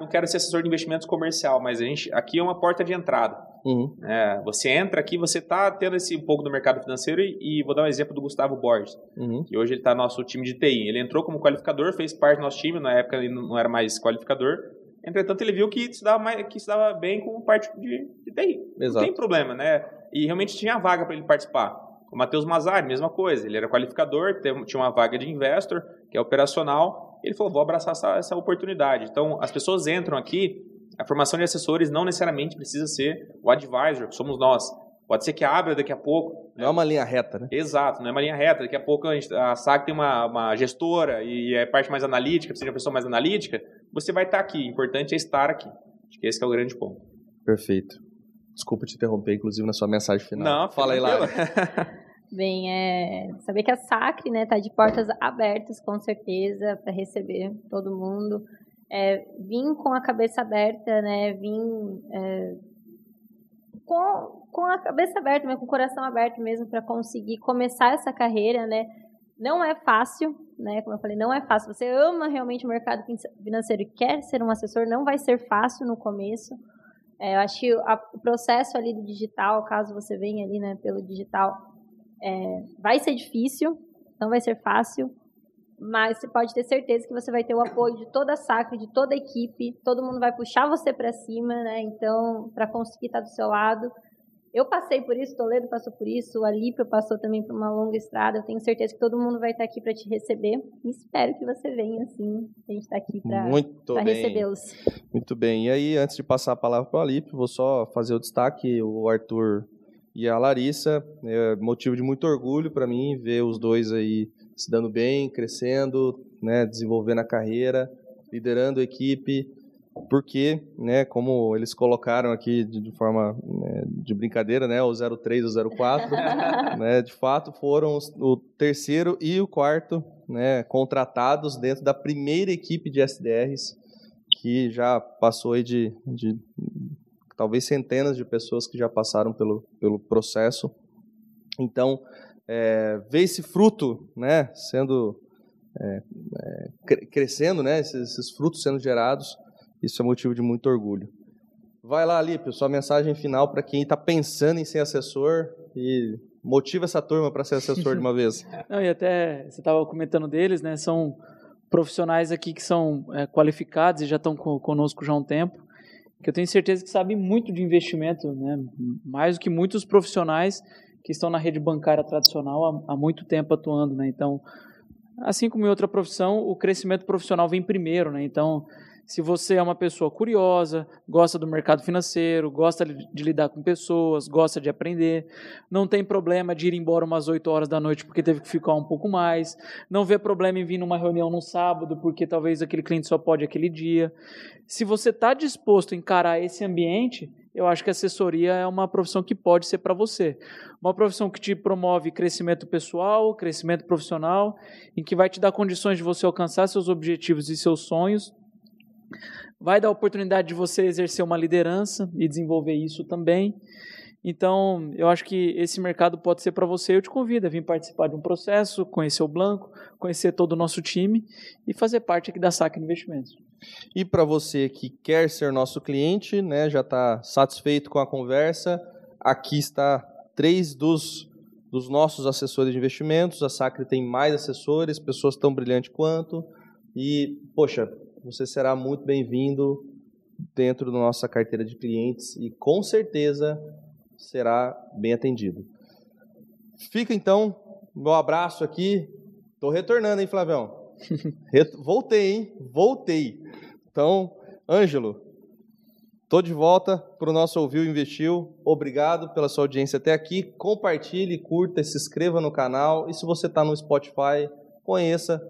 não quero ser assessor de investimentos comercial, mas aqui é uma porta de entrada. Uhum. Você entra aqui, você está tendo um pouco do mercado financeiro e vou dar um exemplo do Gustavo Borges, que hoje ele está no nosso time de TI. Ele entrou como qualificador, fez parte do nosso time, na época ele não era mais qualificador, entretanto ele viu que se dava bem com parte de TI. Exato. Não tem problema, né? E realmente tinha vaga para ele participar. O Matheus Mazzari, mesma coisa, ele era qualificador, tinha uma vaga de investor, que é operacional, ele falou, vou abraçar essa oportunidade. Então as pessoas entram aqui. A formação de assessores não necessariamente precisa ser o advisor, que somos nós. Pode ser que abra daqui a pouco. Não é uma linha reta, né? Exato, não é uma linha reta. Daqui a pouco a SAC tem uma gestora e é parte mais analítica, precisa de uma pessoa mais analítica. Você vai estar aqui. O importante é estar aqui. Acho que esse que é o grande ponto. Perfeito. Desculpa te interromper, inclusive, na sua mensagem final. Não, fala aí, Lara. Bem, saber que a SAC, né, tá de portas abertas, com certeza, para receber todo mundo. Vim com a cabeça aberta, né? Vim com a cabeça aberta, mas com o coração aberto mesmo para conseguir começar essa carreira, né? Não é fácil, né? Como eu falei, não é fácil. Você ama realmente o mercado financeiro e quer ser um assessor, não vai ser fácil no começo. Eu acho que o processo ali do digital, caso você venha ali, né, pelo digital, vai ser difícil, não vai ser fácil. Mas você pode ter certeza que você vai ter o apoio de toda a Sacre, de toda a equipe, todo mundo vai puxar você para cima, né? Então, para conseguir estar do seu lado. Eu passei por isso, Toledo passou por isso, o Alípio passou também por uma longa estrada. Eu tenho certeza que todo mundo vai estar aqui para te receber. E espero que você venha, assim. A gente está aqui para recebê-los. Muito bem. E aí, antes de passar a palavra para o Alípio, vou só fazer o destaque, o Arthur e a Larissa. É motivo de muito orgulho para mim ver os dois aí se dando bem, crescendo, né, desenvolvendo a carreira, liderando a equipe, porque, né, como eles colocaram aqui de forma, né, de brincadeira, né, o 03 e o 04, né, de fato foram o terceiro e o quarto, né, contratados dentro da primeira equipe de SDRs, que já passou aí de talvez centenas de pessoas que já passaram pelo processo. Então, ver esse fruto, né, sendo crescendo, né, esses frutos sendo gerados, isso é motivo de muito orgulho. Vai lá, Alípio, sua mensagem final para quem está pensando em ser assessor, e motiva essa turma para ser assessor de uma vez. Não, e até você estava comentando deles, né? São profissionais aqui que são qualificados e já estão conosco já há um tempo, que eu tenho certeza que sabem muito de investimento, né? Mais do que muitos profissionais que estão na rede bancária tradicional há muito tempo atuando, né? Então, assim como em outra profissão, o crescimento profissional vem primeiro, né? Então, se você é uma pessoa curiosa, gosta do mercado financeiro, gosta de lidar com pessoas, gosta de aprender, não tem problema de ir embora umas 8 horas da noite porque teve que ficar um pouco mais, não vê problema em vir numa reunião no sábado porque talvez aquele cliente só pode aquele dia. Se você está disposto a encarar esse ambiente, eu acho que a assessoria é uma profissão que pode ser para você. Uma profissão que te promove crescimento pessoal, crescimento profissional, em que vai te dar condições de você alcançar seus objetivos e seus sonhos. Vai dar a oportunidade de você exercer uma liderança e desenvolver isso também. Então, eu acho que esse mercado pode ser para você. Eu te convido a vir participar de um processo, conhecer o Blanco, conhecer todo o nosso time e fazer parte aqui da Sacre Investimentos. E para você que quer ser nosso cliente, né, já está satisfeito com a conversa, aqui está 3 dos nossos assessores de investimentos. A Sacre tem mais assessores, pessoas tão brilhantes quanto. E, poxa, você será muito bem-vindo dentro da nossa carteira de clientes e, com certeza, será bem atendido. Fica, então, meu abraço aqui. Estou retornando, hein, Flavião? Voltei, hein? Voltei. Então, Ângelo, estou de volta para o nosso Ouviu e Investiu. Obrigado pela sua audiência até aqui. Compartilhe, curta, se inscreva no canal. E se você está no Spotify, conheça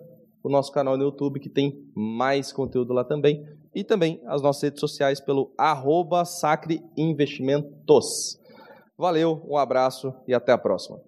o nosso canal no YouTube, que tem mais conteúdo lá também, e também as nossas redes sociais pelo @sacreinvestimentos. Valeu, um abraço e até a próxima.